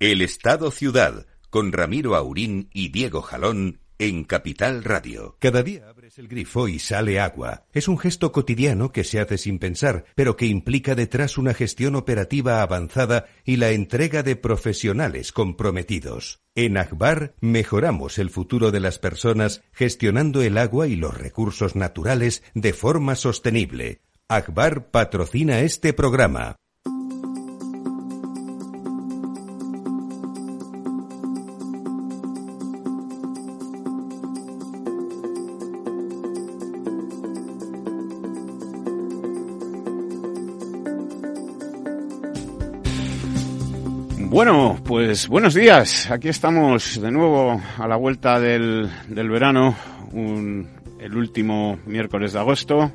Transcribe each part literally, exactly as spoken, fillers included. El Estado-Ciudad, con Ramiro Aurín y Diego Jalón, en Capital Radio. Cada día abres el grifo y sale agua. Es un gesto cotidiano que se hace sin pensar, pero que implica detrás una gestión operativa avanzada y la entrega de profesionales comprometidos. En Agbar mejoramos el futuro de las personas gestionando el agua y los recursos naturales de forma sostenible. Agbar patrocina este programa. Bueno, pues buenos días. Aquí estamos de nuevo a la vuelta del, del verano, un, el último miércoles de agosto,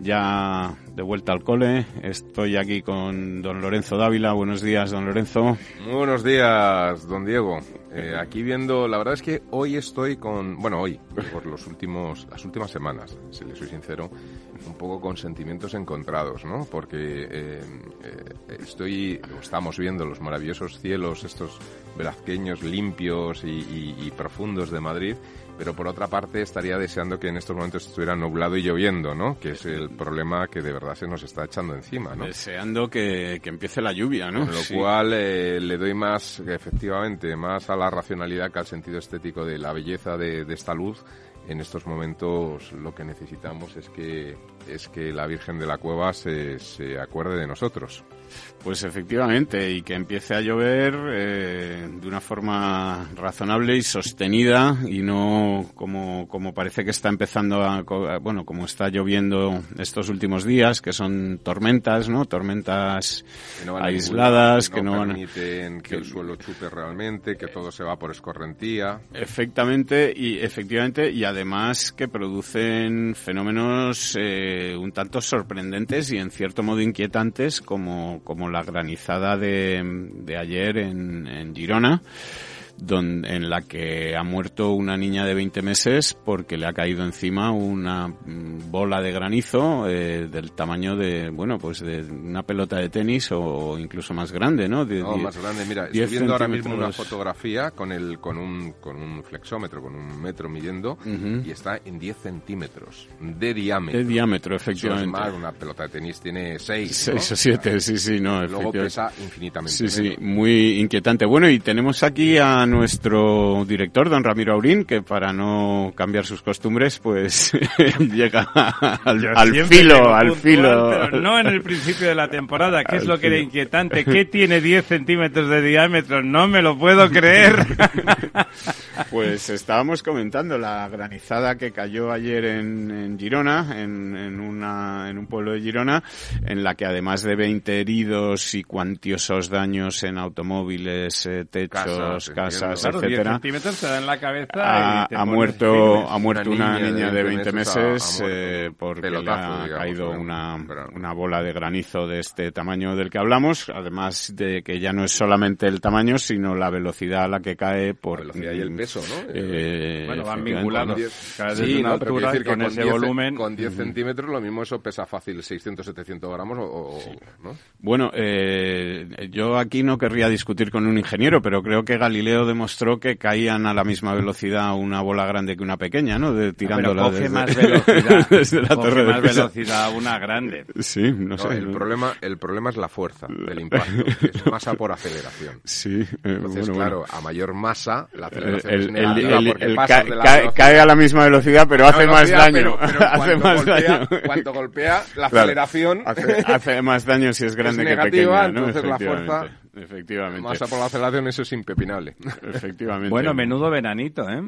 ya de vuelta al cole. Estoy aquí con don Lorenzo Dávila. Buenos días, don Lorenzo. Muy buenos días, don Diego. Eh, aquí viendo, la verdad es que hoy estoy con, bueno, hoy, por los últimos, las últimas semanas, si le soy sincero, un poco con sentimientos encontrados, ¿no? Porque eh, eh, estoy, estamos viendo los maravillosos cielos, estos velazqueños limpios y, y, y profundos de Madrid, pero por otra parte estaría deseando que en estos momentos estuviera nublado y lloviendo, ¿no? Que es el problema que de verdad se nos está echando encima, ¿no? Deseando que, que empiece la lluvia, ¿no? Con lo sí. cual eh, le doy más, efectivamente, más a la racionalidad que al sentido estético de la belleza de, de esta luz. En estos momentos lo que necesitamos es que es que la Virgen de la Cueva se, se acuerde de nosotros. Pues efectivamente, y que empiece a llover eh, de una forma razonable y sostenida, y no como, como parece que está empezando a, bueno, como está lloviendo estos últimos días, que son tormentas, ¿no? Tormentas que no van aisladas, a ningún, que, que no, no permiten van, que, que el suelo chupe realmente, que eh, todo se va por escorrentía. Efectivamente, y efectivamente, y además que producen fenómenos eh, un tanto sorprendentes y en cierto modo inquietantes, como como la granizada de, de ayer en, en Girona, donde, en la que ha muerto una niña de veinte meses porque le ha caído encima una bola de granizo eh, del tamaño de, bueno, pues de una pelota de tenis o, o incluso más grande, ¿no? De, no, diez, más grande. Mira, estoy viendo ahora mismo una fotografía con el con un con un flexómetro, con un metro midiendo, uh-huh. y está en diez centímetros de diámetro. De diámetro, efectivamente. Eso es más, una pelota de tenis tiene seis, seis, ¿no? o siete, o sea, sí, sí, no, luego pesa infinitamente. Sí, menos. Sí, muy inquietante. Bueno, y tenemos aquí a nuestro director, don Ramiro Aurín, que para no cambiar sus costumbres, pues llega al, al filo, al puntual, filo. Pero no en el principio de la temporada, que al es lo filo. Que era inquietante. ¿Qué tiene diez centímetros de diámetro? No me lo puedo creer. Pues estábamos comentando la granizada que cayó ayer en, en Girona, en, en, una, en un pueblo de Girona, en la que además de veinte heridos y cuantiosos daños en automóviles, eh, techos, casas, casas claro, diez centímetros se da en la cabeza. Ha, ha muerto, ha muerto una, una niña, niña de veinte meses, a, a eh, porque pelotazo, le ha digamos, caído una, una bola de granizo de este tamaño del que hablamos. Además de que ya no es solamente el tamaño, sino la velocidad a la que cae por la velocidad y el peso, ¿no? Eh, bueno, van vinculados. Sí, una no, altura decir que con ese diez, volumen. Con diez centímetros, lo mismo eso pesa fácil seiscientos, setecientos gramos o, o sí. ¿no? Bueno, eh, yo aquí no querría discutir con un ingeniero, pero creo que Galileo demostró que caían a la misma velocidad una bola grande que una pequeña, ¿no? De, tirándola ah, pero coge desde, más velocidad, desde la coge torre más de velocidad una grande. Sí, no, no sé. El, no. Problema, el problema es la fuerza del impacto, es masa por aceleración. Sí. Eh, Entonces, bueno, claro, bueno. a mayor masa, la aceleración el, es negativa el, el, porque el ca- de la ca- cae a la misma velocidad, pero hace no, más daño. Pero, pero hace más golpea, daño. Cuando golpea, la claro. aceleración... Hace, hace más daño si es grande es que negativa, pequeña, ¿no? Entonces la fuerza... Efectivamente. Masa por la aceleración, eso es impepinable. Efectivamente. Bueno, menudo veranito, ¿eh?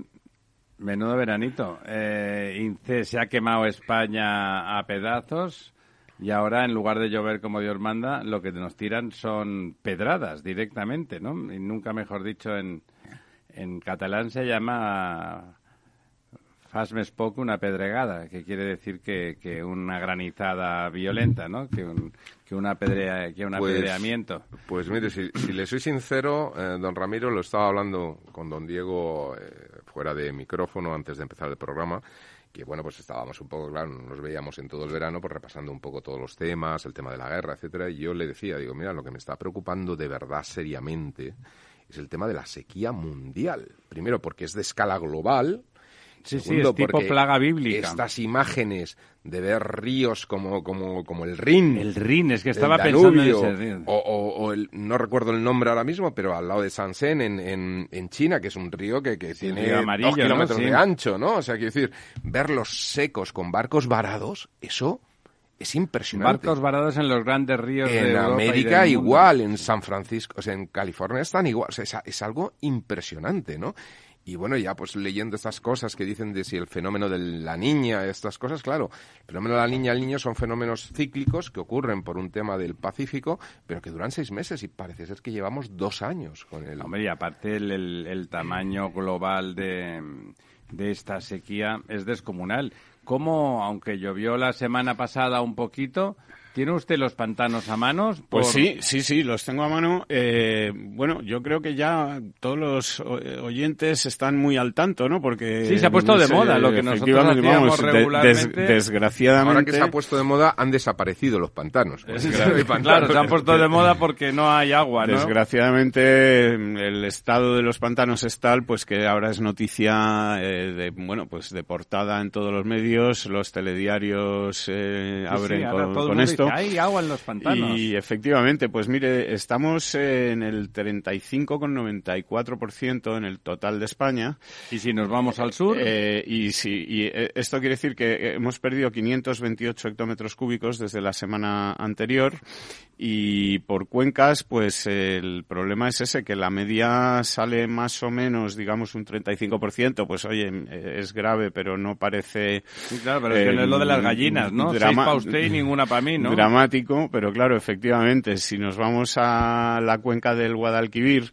Menudo veranito. Eh, INCE se ha quemado España a pedazos y ahora, en lugar de llover como Dios manda, lo que nos tiran son pedradas directamente, ¿no? Y nunca mejor dicho, en, en catalán se llama... Hazme poco una pedregada, que quiere decir que, que una granizada violenta, ¿no? Que un que una pedrea, que un apedreamiento. Pues, pues mire, si, si le soy sincero, eh, don Ramiro, lo estaba hablando con don Diego eh, fuera de micrófono antes de empezar el programa, que bueno, pues estábamos un poco, claro, nos veíamos en todo el verano, pues repasando un poco todos los temas, el tema de la guerra, etcétera, y yo le decía, digo, mira, lo que me está preocupando de verdad seriamente es el tema de la sequía mundial. Primero, porque es de escala global. Sí, Segundo, sí, es tipo plaga bíblica. Estas imágenes de ver ríos como como como el Rin. El Rin, es que estaba pensando en ese río. O, o, o el, no recuerdo el nombre ahora mismo, pero al lado de Shenzhen, en, en, en China, que es un río que, que sí, tiene amarillo, dos kilómetros ¿no? sí. de ancho, ¿no? O sea, quiero decir, verlos secos con barcos varados, eso... es impresionante. Barcos varados en los grandes ríos en de Europa América y igual, en San Francisco, o sea, en California están igual. O sea, es, es algo impresionante, ¿no? Y bueno, ya pues leyendo estas cosas que dicen de si el fenómeno de la niña, estas cosas, claro, el fenómeno de la niña y el niño son fenómenos cíclicos que ocurren por un tema del Pacífico, pero que duran seis meses y parece ser que llevamos dos años con el... Hombre, y aparte el, el, el tamaño global de, de esta sequía es descomunal. ¿Cómo, aunque llovió la semana pasada un poquito, tiene usted los pantanos a manos? Por... Pues sí, sí, sí, los tengo a mano. Eh, bueno, yo creo que ya todos los oyentes están muy al tanto, ¿no? Porque sí, se ha puesto de moda lo que nosotros hacíamos regularmente. Des, desgraciadamente. Ahora que se ha puesto de moda, han desaparecido los pantanos. Pues, claro, claro, se han puesto de moda porque no hay agua, ¿no? Desgraciadamente, el estado de los pantanos es tal, pues que ahora es noticia eh, de, bueno, pues de portada en todos los medios. Los telediarios eh, abren sí, sí, con, con esto. Hay agua en los pantanos. Y efectivamente, pues mire, estamos eh, en el treinta y cinco coma noventa y cuatro por ciento en el total de España. Y si nos vamos al sur. Eh, y si y, eh, esto quiere decir que hemos perdido quinientos veintiocho hectómetros cúbicos desde la semana anterior. Y por cuencas, pues eh, el problema es ese, que la media sale más o menos, digamos, un treinta y cinco por ciento. Pues oye, eh, es grave, pero no parece... Sí, claro, pero es que eh, no es lo de las gallinas, ¿no? Drama- Seis para usted y ninguna para mí, ¿no? Dramático, pero claro, efectivamente, si nos vamos a la cuenca del Guadalquivir,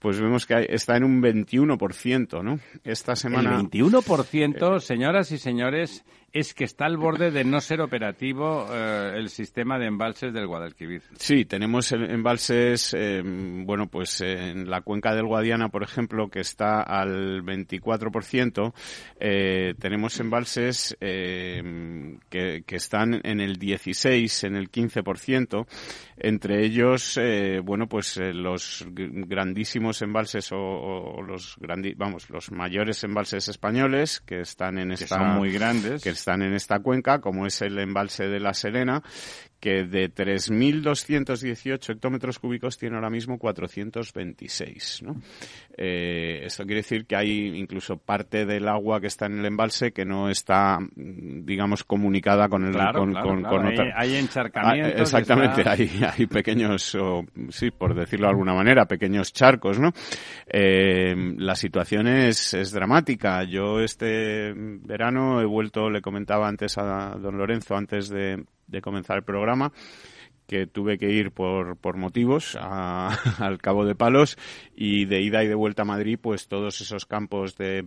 pues vemos que está en un veintiuno por ciento, ¿no? Esta semana... El veintiuno por ciento, eh, señoras y señores, es que está al borde de no ser operativo eh, el sistema de embalses del Guadalquivir. Sí, tenemos embalses, eh, bueno, pues en la cuenca del Guadiana, por ejemplo, que está al veinticuatro por ciento, eh, tenemos embalses eh, que, que están en el dieciséis por ciento, en el quince por ciento, entre ellos, eh, bueno, pues eh, los grandísimos embalses o, o los grandi, vamos, los mayores embalses españoles que están en esta, que son muy grandes, que están en esta cuenca, como es el embalse de La Serena, que de tres mil doscientos dieciocho hectómetros cúbicos tiene ahora mismo cuatrocientos veintiséis, ¿no? Eh, esto quiere decir que hay incluso parte del agua que está en el embalse que no está, digamos, comunicada con el... Claro, con, claro, con, claro. Con hay, otra... hay encharcamientos. Ah, exactamente, está... hay, hay pequeños, o, sí, por decirlo de alguna manera, pequeños charcos, ¿no? Eh, la situación es, es dramática. Yo este verano he vuelto, le comentaba antes a don Lorenzo, antes de... de comenzar el programa, que tuve que ir por por motivos a, al Cabo de Palos, y de ida y de vuelta a Madrid, pues todos esos campos de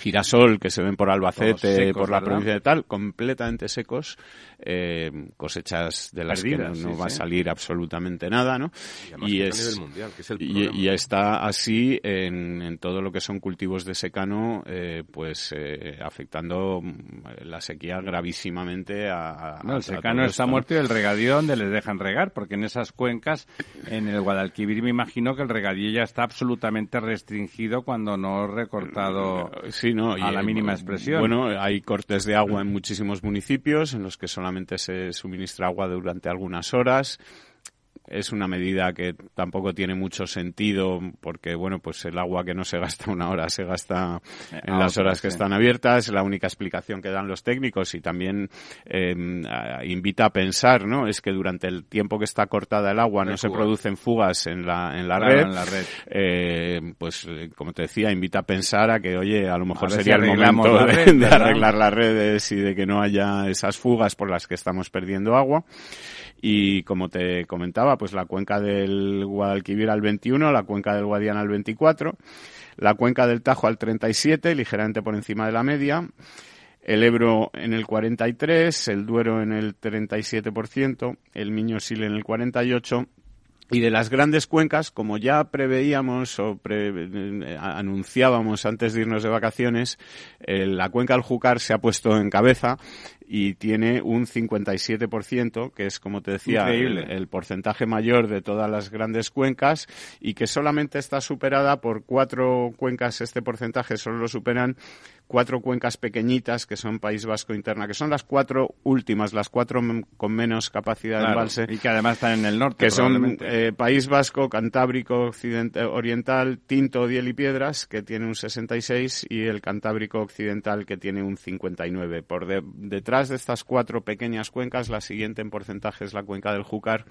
girasol que se ven por Albacete, secos, por la ¿verdad? Provincia de tal, completamente secos, eh, cosechas de las Perdidas, que no, no sí, va sí. a salir absolutamente nada, ¿no? Y, y es, a nivel mundial, que es el y, y está así en, en todo lo que son cultivos de secano, eh, pues eh, afectando la sequía gravísimamente a... a no, el a secano está esto. Muerto, y el regadío donde les dejan regar, porque en esas cuencas, en el Guadalquivir, me imagino que el regadío ya está absolutamente restringido cuando no recortado... Sí, no, a y, la mínima expresión. Bueno, hay cortes de agua en muchísimos municipios en los que solamente se suministra agua durante algunas horas. Es una medida que tampoco tiene mucho sentido porque, bueno, pues el agua que no se gasta una hora se gasta en ah, las horas sí. que están abiertas. Es la única explicación que dan los técnicos, y también eh, invita a pensar, ¿no? Es que durante el tiempo que está cortada el agua no el se fuga. producen fugas en la en la claro, red. En la red. Eh, pues, como te decía, invita a pensar a que, oye, a lo mejor a sería si el momento de, red, de arreglar las redes y de que no haya esas fugas por las que estamos perdiendo agua. Y como te comentaba, pues la cuenca del Guadalquivir al veintiuno, la cuenca del Guadiana al veinticuatro, la cuenca del Tajo al treinta y siete, ligeramente por encima de la media, el Ebro en el cuarenta y tres, el Duero en el treinta y siete por ciento, el Miño-Sil en el cuarenta y ocho, Y de las grandes cuencas, como ya preveíamos o pre- anunciábamos antes de irnos de vacaciones, eh, la cuenca del Júcar se ha puesto en cabeza y tiene un cincuenta y siete por ciento, que es, como te decía, el, el porcentaje mayor de todas las grandes cuencas, y que solamente está superada por cuatro cuencas. Este porcentaje solo lo superan cuatro cuencas pequeñitas, que son País Vasco, Interna, que son las cuatro últimas, las cuatro con menos capacidad, claro, de embalse. Y que además están en el norte, que son eh, País Vasco, Cantábrico Occidental, Oriental, Tinto, Diel y Piedras, que tiene un sesenta y seis, y el Cantábrico Occidental, que tiene un cincuenta y nueve. Por de, detrás de estas cuatro pequeñas cuencas, la siguiente en porcentaje es la cuenca del Júcar,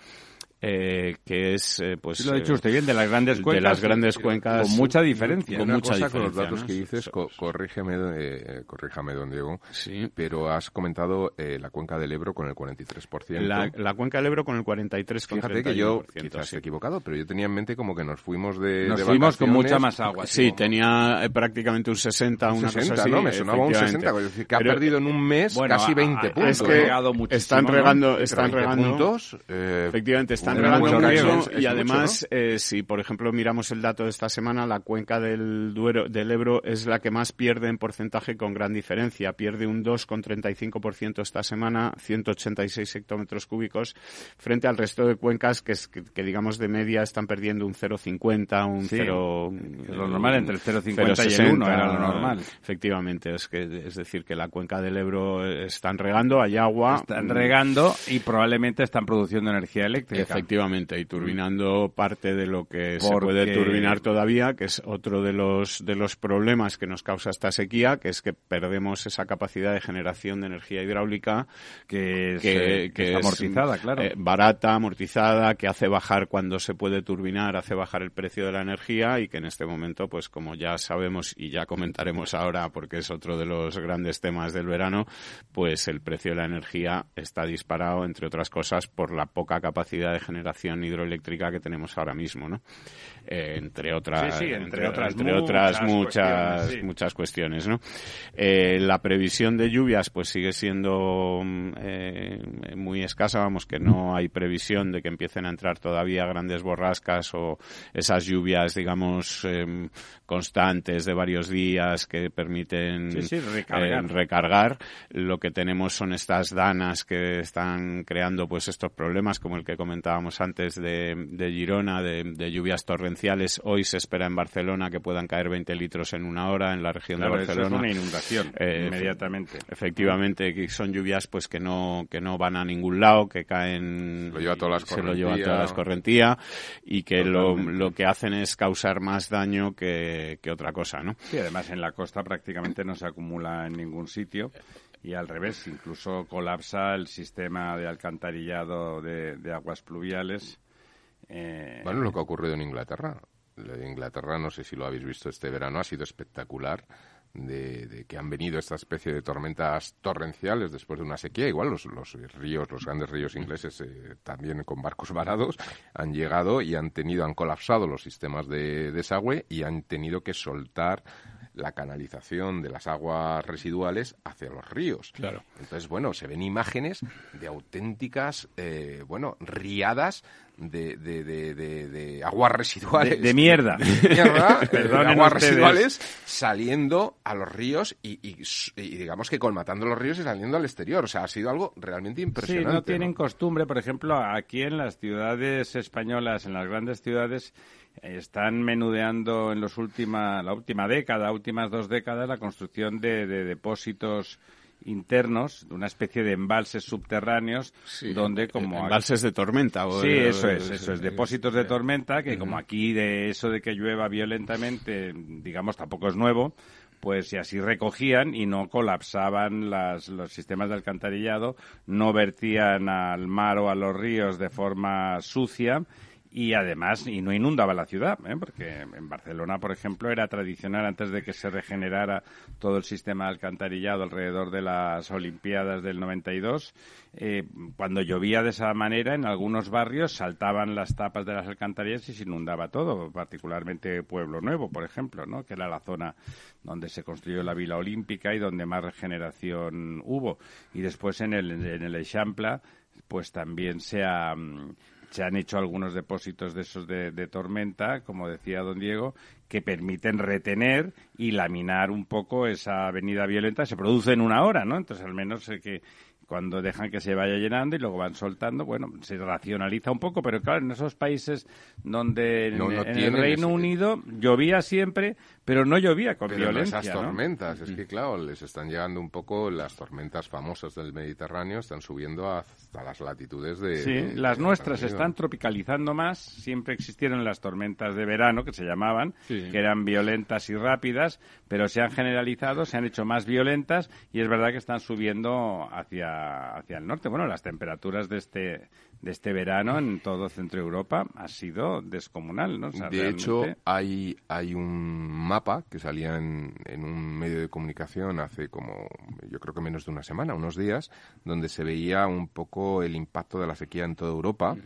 Eh, que es, eh, pues... Sí, lo ha dicho usted bien, de las grandes cuencas. De las grandes cuencas. Con mucha diferencia. Con una mucha cosa, diferencia, con los datos, ¿no?, que dices, co- corrígeme, eh, corríjame, don Diego, sí, pero has comentado eh, la cuenca del Ebro con el cuarenta y tres por ciento. La, la cuenca del Ebro con el cuarenta y tres por ciento. Fíjate que yo, quizás sí, he equivocado, pero yo tenía en mente como que nos fuimos de Nos de fuimos con mucha más agua. Sí, como... tenía eh, prácticamente un sesenta, una sesenta, cosa así. ¿No? Me sonaba un sesenta, es decir, que pero, ha perdido en un mes, bueno, casi veinte a, puntos. Es que están regando, ¿no?, están regando puntos, eh, efectivamente, están regando mucho, riesgos, y además, mucho, ¿no?, eh, si por ejemplo miramos el dato de esta semana, la cuenca del Duero, del Ebro, es la que más pierde en porcentaje con gran diferencia. Pierde un dos coma treinta y cinco por ciento esta semana, ciento ochenta y seis hectómetros cúbicos, frente al resto de cuencas que, que, que digamos de media están perdiendo un cero coma cincuenta, un sí, cero... Lo normal, entre el cero coma cincuenta y el uno era lo normal. Efectivamente, es que es decir que la cuenca del Ebro están regando, hay agua. Están regando y probablemente están produciendo energía eléctrica. Efectivamente, y turbinando parte de lo que Porque... se puede turbinar todavía, que es otro de los de los problemas que nos causa esta sequía, que es que perdemos esa capacidad de generación de energía hidráulica que es, que, eh, que es amortizada, es, claro, eh, barata, amortizada, que hace bajar cuando se puede turbinar, hace bajar el precio de la energía, y que en este momento, pues como ya sabemos y ya comentaremos ahora, porque es otro de los grandes temas del verano, pues el precio de la energía está disparado, entre otras cosas, por la poca capacidad de generación hidroeléctrica que tenemos ahora mismo, ¿no? Eh, entre otras, sí, sí, entre, entre otras, entre otras muchas, muchas, sí. muchas cuestiones, ¿no? Eh, la previsión de lluvias, pues sigue siendo eh, muy escasa, vamos, que no hay previsión de que empiecen a entrar todavía grandes borrascas o esas lluvias, digamos, eh, constantes de varios días que permiten sí, sí, recargar. Eh, recargar. Lo que tenemos son estas danas que están creando, pues, estos problemas, como el que comentamos Estábamos antes de, de Girona, de, de lluvias torrenciales. Hoy se espera en Barcelona que puedan caer veinte litros en una hora en la región, claro, de Barcelona. Eso es una inundación, eh, inmediatamente. Efectivamente, que son lluvias pues que no que no van a ningún lado, que caen, lo lleva todas las se lo lleva a todas las correntías, y que lo, lo que hacen es causar más daño que, que otra cosa, ¿no? Sí, además en la costa prácticamente no se acumula en ningún sitio. Y al revés, incluso colapsa el sistema de alcantarillado de, de aguas pluviales. Eh... Bueno, lo que ha ocurrido en Inglaterra. En Inglaterra, no sé si lo habéis visto este verano, ha sido espectacular. De, de que han venido esta especie de tormentas torrenciales después de una sequía. Igual los, los ríos, los grandes ríos ingleses, eh, también con barcos varados, han llegado y han tenido, han colapsado los sistemas de desagüe y han tenido que soltar la canalización de las aguas residuales hacia los ríos. Claro. Entonces, bueno, se ven imágenes de auténticas, eh, bueno, riadas de, de, de, de, de aguas residuales. De, de mierda. De mierda, eh, aguas ustedes. Residuales saliendo a los ríos y, y, y digamos que colmatando los ríos y saliendo al exterior. O sea, ha sido algo realmente impresionante. Sí, no tienen, ¿no?, costumbre. Por ejemplo, aquí en las ciudades españolas, en las grandes ciudades, están menudeando en los última, la última década, últimas dos décadas, la construcción de, de depósitos internos, una especie de embalses subterráneos, sí, donde como... Embalses aquí... de tormenta. O sí, de... eso es, eso es, depósitos de tormenta, que como aquí de eso de que llueva violentamente, digamos, tampoco es nuevo, pues y así recogían y no colapsaban las, los sistemas de alcantarillado, no vertían al mar o a los ríos de forma sucia, y además, y no inundaba la ciudad, ¿eh? Porque en Barcelona, por ejemplo, era tradicional, antes de que se regenerara todo el sistema alcantarillado alrededor de las Olimpiadas del noventa y dos, eh, cuando llovía de esa manera, en algunos barrios saltaban las tapas de las alcantarillas y se inundaba todo, particularmente Pueblo Nuevo, por ejemplo, ¿no?, que era la zona donde se construyó la Vila Olímpica y donde más regeneración hubo. Y después en el, en el Eixample, pues también se ha... se han hecho algunos depósitos de esos de, de tormenta, como decía don Diego, que permiten retener y laminar un poco esa avenida violenta. Se produce en una hora, ¿no? Entonces, al menos eh, que cuando dejan que se vaya llenando y luego van soltando, bueno, se racionaliza un poco. Pero claro, en esos países donde no, en, no en el Reino ese... Unido llovía siempre, pero no llovía con pero violencia. Esas tormentas, ¿no? Es que claro, les están llegando un poco las tormentas famosas del Mediterráneo, están subiendo hasta las latitudes de... Sí, de, las de nuestras se están tropicalizando más. Siempre existieron las tormentas de verano, que se llamaban, sí, que eran violentas y rápidas, pero se han generalizado, se han hecho más violentas y es verdad que están subiendo hacia hacia el norte. Bueno, las temperaturas de este de este verano en todo Centro Europa ha sido descomunal, ¿no? O sea, de realmente... hecho, hay hay un mapa que salía en, en un medio de comunicación hace como, yo creo que menos de una semana, unos días, donde se veía un poco el impacto de la sequía en toda Europa. Uh-huh.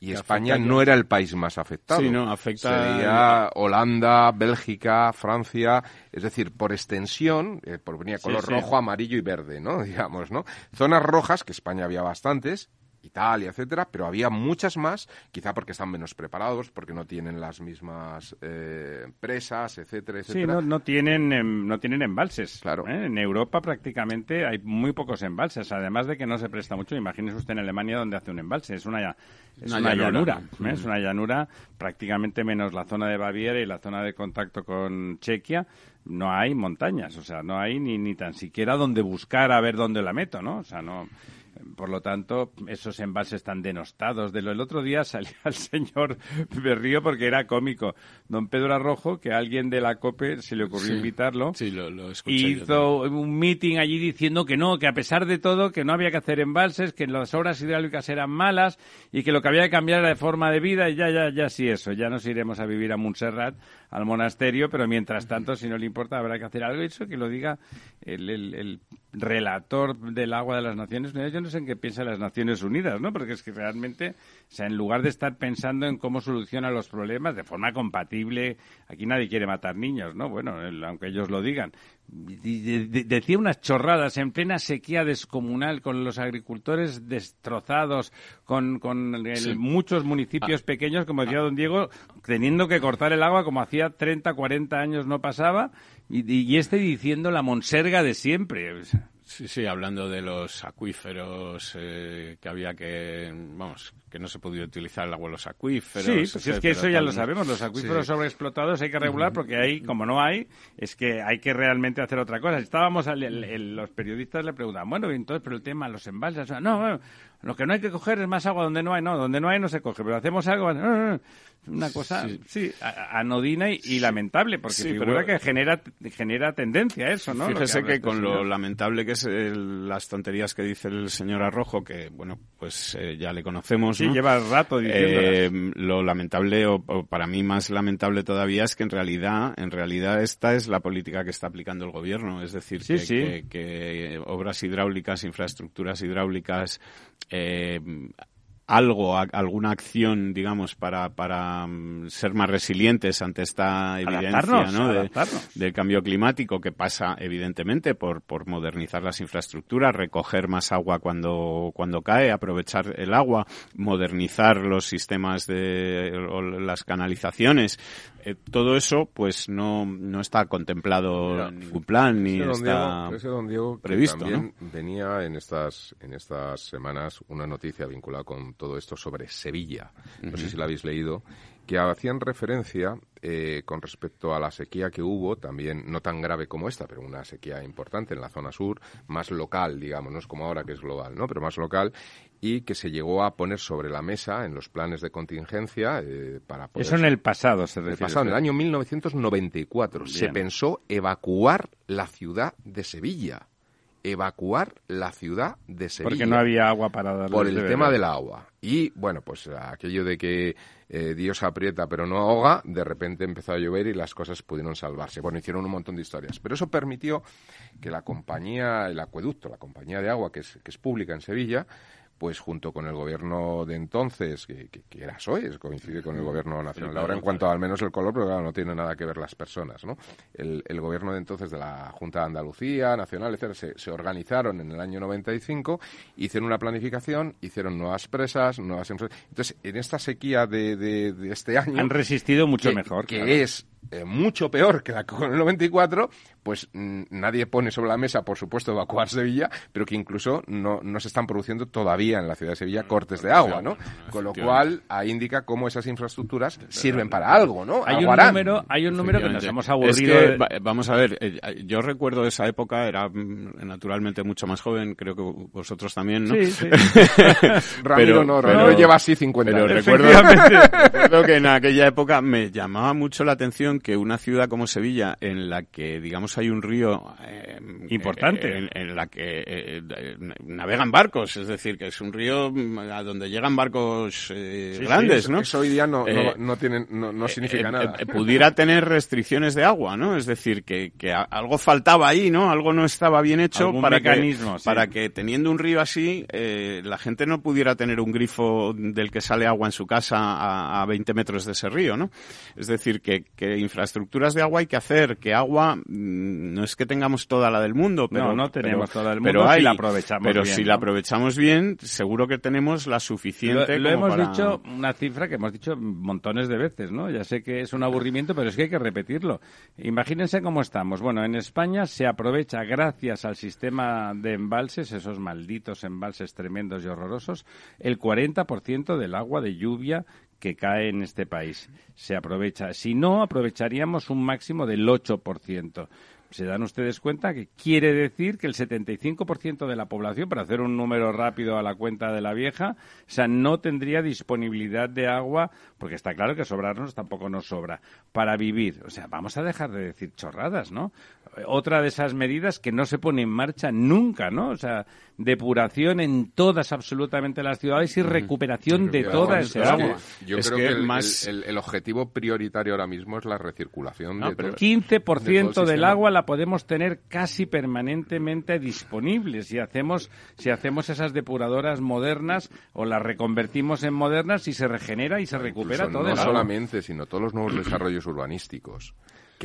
Y que España no era el país más afectado. Sí, no, afecta... Sería Holanda, Bélgica, Francia... Es decir, por extensión, eh, por venía color sí, sí. rojo, amarillo y verde, ¿no? Digamos, ¿no? Zonas rojas, que España había bastantes... Italia, etcétera, pero había muchas más, quizá porque están menos preparados, porque no tienen las mismas eh, presas, etcétera, etcétera. Sí, no, no tienen no tienen embalses. Claro. ¿eh? En Europa prácticamente hay muy pocos embalses, además de que no se presta mucho. Imagínese usted en Alemania donde hace un embalse, es una es una, una llanura, llanura ¿eh? Es una llanura, prácticamente menos la zona de Baviera y la zona de contacto con Chequia. No hay montañas, o sea, no hay ni ni tan siquiera donde buscar a ver dónde la meto, ¿no? O sea, no. Por lo tanto, esos embalses tan denostados. De lo, el otro día salía el señor, me río porque era cómico, don Pedro Arrojo, que a alguien de la COPE se le ocurrió sí, invitarlo. Sí, lo, lo escuché. Y hizo un meeting allí diciendo que no, que a pesar de todo, que no había que hacer embalses, que las obras hidráulicas eran malas y que lo que había que cambiar era de forma de vida y ya, ya, ya sí eso. Ya nos iremos a vivir a Montserrat, al monasterio, pero mientras tanto, si no le importa, habrá que hacer algo. Eso que lo diga el, el, el relator del agua de las Naciones Unidas. Yo no sé en qué piensan las Naciones Unidas, ¿no? Porque es que realmente, o sea, en lugar de estar pensando en cómo soluciona los problemas de forma compatible, aquí nadie quiere matar niños, ¿no? Bueno, aunque ellos lo digan. De, de, decía unas chorradas en plena sequía descomunal, con los agricultores destrozados, con, con el, sí. muchos municipios ah, pequeños, como decía ah, don Diego, teniendo que cortar el agua como hacía treinta, cuarenta años no pasaba, y, y este diciendo la monserga de siempre. Sí, sí, hablando de los acuíferos, eh, que había que, vamos, que no se podía utilizar el agua de los acuíferos. Sí, pues etcétera, es que eso ya también lo sabemos, los acuíferos sí. sobreexplotados hay que regular porque ahí, como no hay, es que hay que realmente hacer otra cosa. Estábamos, al, el, el, los periodistas le preguntaban, bueno, entonces, pero el tema, los embalses, no, bueno, lo que no hay que coger es más agua donde no hay, no, donde no hay no se coge, pero hacemos algo, no, no, no. Una cosa, sí, sí anodina y, y lamentable, porque sí, figura pero, que genera genera tendencia a eso, ¿no? Fíjese que, que con este lo señor. lamentable que es el, las tonterías que dice el señor Arrojo, que, bueno, pues eh, ya le conocemos, sí, ¿no? Lleva rato diciéndolas. Eh, lo lamentable, o, o para mí más lamentable todavía, es que en realidad, en realidad esta es la política que está aplicando el gobierno, es decir, sí, que, sí. Que, que obras hidráulicas, infraestructuras hidráulicas... Eh, algo, a, alguna acción, digamos, para para ser más resilientes ante esta evidencia, adaptarnos, ¿no? De, del cambio climático, que pasa evidentemente por por modernizar las infraestructuras, recoger más agua cuando cuando cae, aprovechar el agua, modernizar los sistemas de o las canalizaciones. Eh, todo eso, pues, no no está contemplado Mira, en ningún plan ni está Diego, ese don Diego previsto, que también, ¿no? Venía en estas en estas semanas una noticia vinculada con todo esto sobre Sevilla, no uh-huh. sé si lo habéis leído, que hacían referencia eh, con respecto a la sequía que hubo, también no tan grave como esta, pero una sequía importante en la zona sur, más local, digamos, no es como ahora que es global, ¿no? Pero más local, y que se llegó a poner sobre la mesa en los planes de contingencia eh, para poder... Eso en el pasado se refiere. El pasado, en el año mil novecientos noventa y cuatro, bien. Se pensó evacuar la ciudad de Sevilla. evacuar la ciudad de Sevilla. Porque no había agua para darle. Por el de tema del agua. Y, bueno, pues aquello de que eh, Dios aprieta pero no ahoga, de repente empezó a llover y las cosas pudieron salvarse. Bueno, hicieron un montón de historias. Pero eso permitió que la compañía, el acueducto, la compañía de agua que es, que es pública en Sevilla, pues junto con el gobierno de entonces, que, que, que era P S O E, coincide con el gobierno nacional. Ahora, en cuanto al menos el color, pero claro, no tiene nada que ver las personas, ¿no? El, el gobierno de entonces de la Junta de Andalucía, Nacional, etcétera, se, se organizaron en el año noventa y cinco, hicieron una planificación, hicieron nuevas presas, nuevas... Entonces, en esta sequía de, de, de este año... Han resistido mucho que, mejor. Que claro. es... Eh, mucho peor que la con el noventa y cuatro, pues m- nadie pone sobre la mesa, por supuesto, evacuar Sevilla, pero que incluso no, no se están produciendo todavía en la ciudad de Sevilla no, cortes no, de agua, ¿no? no, no con lo cual, ahí indica cómo esas infraestructuras sirven para algo, ¿no? Hay Aguarán. un número, hay un número que nos hemos aburrido. Es que, va, vamos a ver, eh, yo recuerdo esa época, era naturalmente mucho más joven, creo que vosotros también, ¿no? Sí, sí. Ramiro pero, no, Ramiro pero, lleva así cincuenta años. Pero recuerdo, recuerdo que en aquella época me llamaba mucho la atención que una ciudad como Sevilla, en la que, digamos, hay un río eh, importante, eh, en, en la que eh, navegan barcos, es decir, que es un río a donde llegan barcos eh, sí, grandes, sí, ¿no? Eso hoy día no, eh, no, no, tienen, no, no significa eh, nada. Eh, pudiera tener restricciones de agua, ¿no? Es decir, que, que algo faltaba ahí, ¿no? Algo no estaba bien hecho para que, sí. para que, teniendo un río así, eh, la gente no pudiera tener un grifo del que sale agua en su casa a, a veinte metros de ese río, ¿no? Es decir, que, que infraestructuras de agua hay que hacer, que agua no es que tengamos toda la del mundo, pero no, no tenemos pero, toda del mundo, pero hay, si la aprovechamos pero bien, si ¿no? la aprovechamos bien, seguro que tenemos la suficiente. Lo, lo como hemos para... dicho, una cifra que hemos dicho montones de veces, ¿no? Ya sé que es un aburrimiento, pero es que hay que repetirlo. Imagínense cómo estamos. Bueno, en España se aprovecha gracias al sistema de embalses, esos malditos embalses tremendos y horrorosos, el cuarenta por ciento del agua de lluvia que cae en este país. Se aprovecha. Si no, aprovecharíamos un máximo del ocho por ciento. ¿Se dan ustedes cuenta? Que quiere decir que el setenta y cinco por ciento de la población, para hacer un número rápido a la cuenta de la vieja, o sea, no tendría disponibilidad de agua, porque está claro que sobrarnos tampoco nos sobra, para vivir. O sea, vamos a dejar de decir chorradas, ¿no? Otra de esas medidas que no se pone en marcha nunca, ¿no? O sea, depuración en todas, absolutamente, las ciudades y recuperación de toda ese agua. Yo creo que el, más... el, el, el objetivo prioritario ahora mismo es la recirculación. No, de pero todo, quince por ciento de del agua la podemos tener casi permanentemente disponible si hacemos, si hacemos esas depuradoras modernas o las reconvertimos en modernas y se regenera y se recupera todo. No el agua solamente, sino todos los nuevos desarrollos urbanísticos.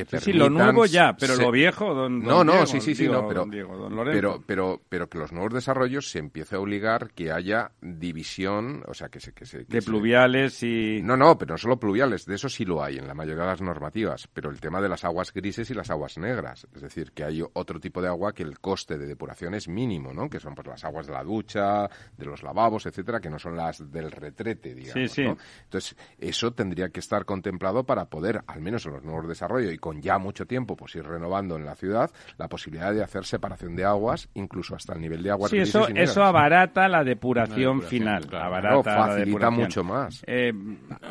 Sí, sí, lo nuevo ya, pero se... lo viejo, don, don No, no, Diego, sí, sí, sí, digo, no, pero, don Diego, don pero, pero, pero que los nuevos desarrollos se empiece a obligar que haya división, o sea, que se... Que se que de se... pluviales y... No, no, pero no solo pluviales, de eso sí lo hay en la mayoría de las normativas, pero el tema de las aguas grises y las aguas negras, es decir, que hay otro tipo de agua que el coste de depuración es mínimo, ¿no? Que son pues las aguas de la ducha, de los lavabos, etcétera, que no son las del retrete, digamos, sí, sí. ¿no? Entonces, eso tendría que estar contemplado para poder, al menos en los nuevos desarrollos, y con ya mucho tiempo, pues ir renovando en la ciudad, la posibilidad de hacer separación de aguas, incluso hasta el nivel de agua. Sí, eso, eso abarata la depuración, la depuración final. Claro, abarata claro, facilita la mucho más. Eh,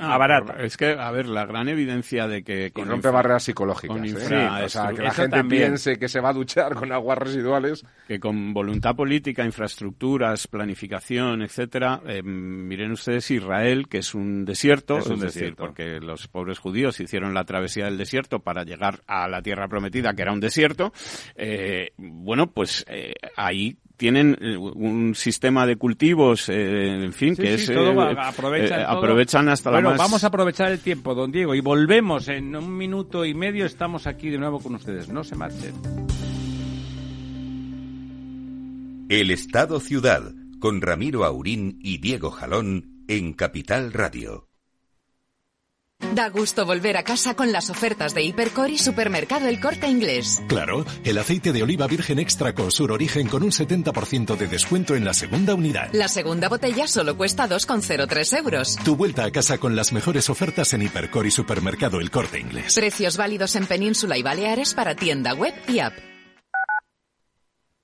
abarata. Es que, a ver, la gran evidencia de que... Con rompe infra, barreras psicológicas. Con infra, ¿eh? Sí, o sea, que la gente también piense que se va a duchar con aguas residuales. Que con voluntad política, infraestructuras, planificación, etcétera, eh, miren ustedes Israel, que es un desierto, es, un es decir, desierto. Porque los pobres judíos hicieron la travesía del desierto para llegar a la tierra prometida, que era un desierto, eh, bueno, pues eh, ahí tienen un sistema de cultivos, eh, en fin, sí, que sí, es... Todo eh, aprovechan, eh, todo. aprovechan hasta bueno, la más... Bueno, vamos a aprovechar el tiempo, don Diego, y volvemos en un minuto y medio, estamos aquí de nuevo con ustedes, no se marchen. El Estado Ciudad, con Ramiro Aurín y Diego Jalón, en Capital Radio. Da gusto volver a casa con las ofertas de Hipercor y Supermercado El Corte Inglés. Claro, el aceite de oliva virgen extra con Sur Origen con un setenta por ciento de descuento en la segunda unidad. La segunda botella solo cuesta dos coma cero tres euros. Tu vuelta a casa con las mejores ofertas en Hipercor y Supermercado El Corte Inglés. Precios válidos en Península y Baleares para tienda web y app.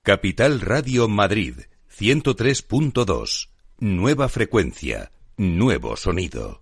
Capital Radio Madrid, ciento tres punto dos. Nueva frecuencia, nuevo sonido.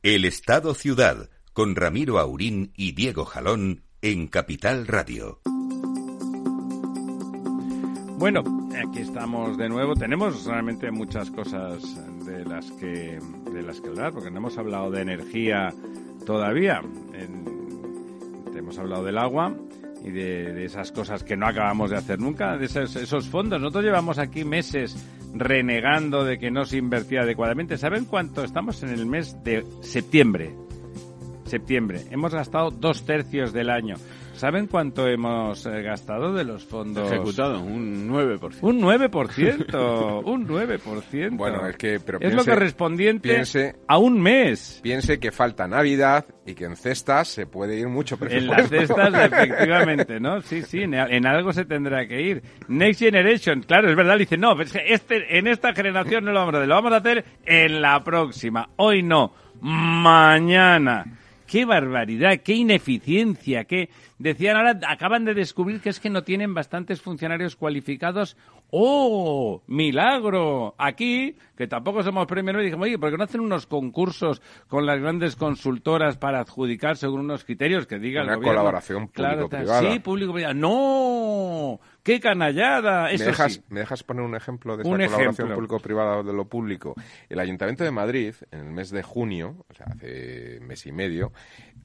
El Estado-Ciudad, con Ramiro Aurín y Diego Jalón, en Capital Radio. Bueno, aquí estamos de nuevo. Tenemos realmente muchas cosas de las que, de las que hablar, porque no hemos hablado de energía todavía. En, hemos hablado del agua y de, de esas cosas que no acabamos de hacer nunca, de esos, esos fondos. Nosotros llevamos aquí meses renegando de que no se invertía adecuadamente. ¿Saben cuánto? Estamos en el mes de septiembre. Septiembre. Hemos gastado dos tercios del año. ¿Saben cuánto hemos gastado de los fondos? Ejecutado, un nueve por ciento. Un nueve por ciento, un nueve por ciento. Bueno, es que... Pero piense, es lo correspondiente piense, a un mes. Piense que falta Navidad y que en cestas se puede ir mucho presupuesto. En las cestas, efectivamente, ¿no? Sí, sí, en, en algo se tendrá que ir. Next Generation, claro, es verdad, le dicen, no, pero es que este, en esta generación no lo vamos a hacer, lo vamos a hacer en la próxima. Hoy no, mañana. ¡Qué barbaridad! ¡Qué ineficiencia! ¡Qué! Decían ahora, acaban de descubrir que es que no tienen bastantes funcionarios cualificados. ¡Oh! ¡Milagro! Aquí, que tampoco somos premios Nobel, dijimos, oye, ¿por qué no hacen unos concursos con las grandes consultoras para adjudicar según unos criterios que diga el gobierno? Una colaboración público-privada. Claro, sí, público-privada. ¡No! ¡Qué canallada! Eso ¿Me dejas, sí. ¿Me dejas poner un ejemplo de esa un colaboración público-privada de lo público? El Ayuntamiento de Madrid, en el mes de junio, o sea, hace mes y medio,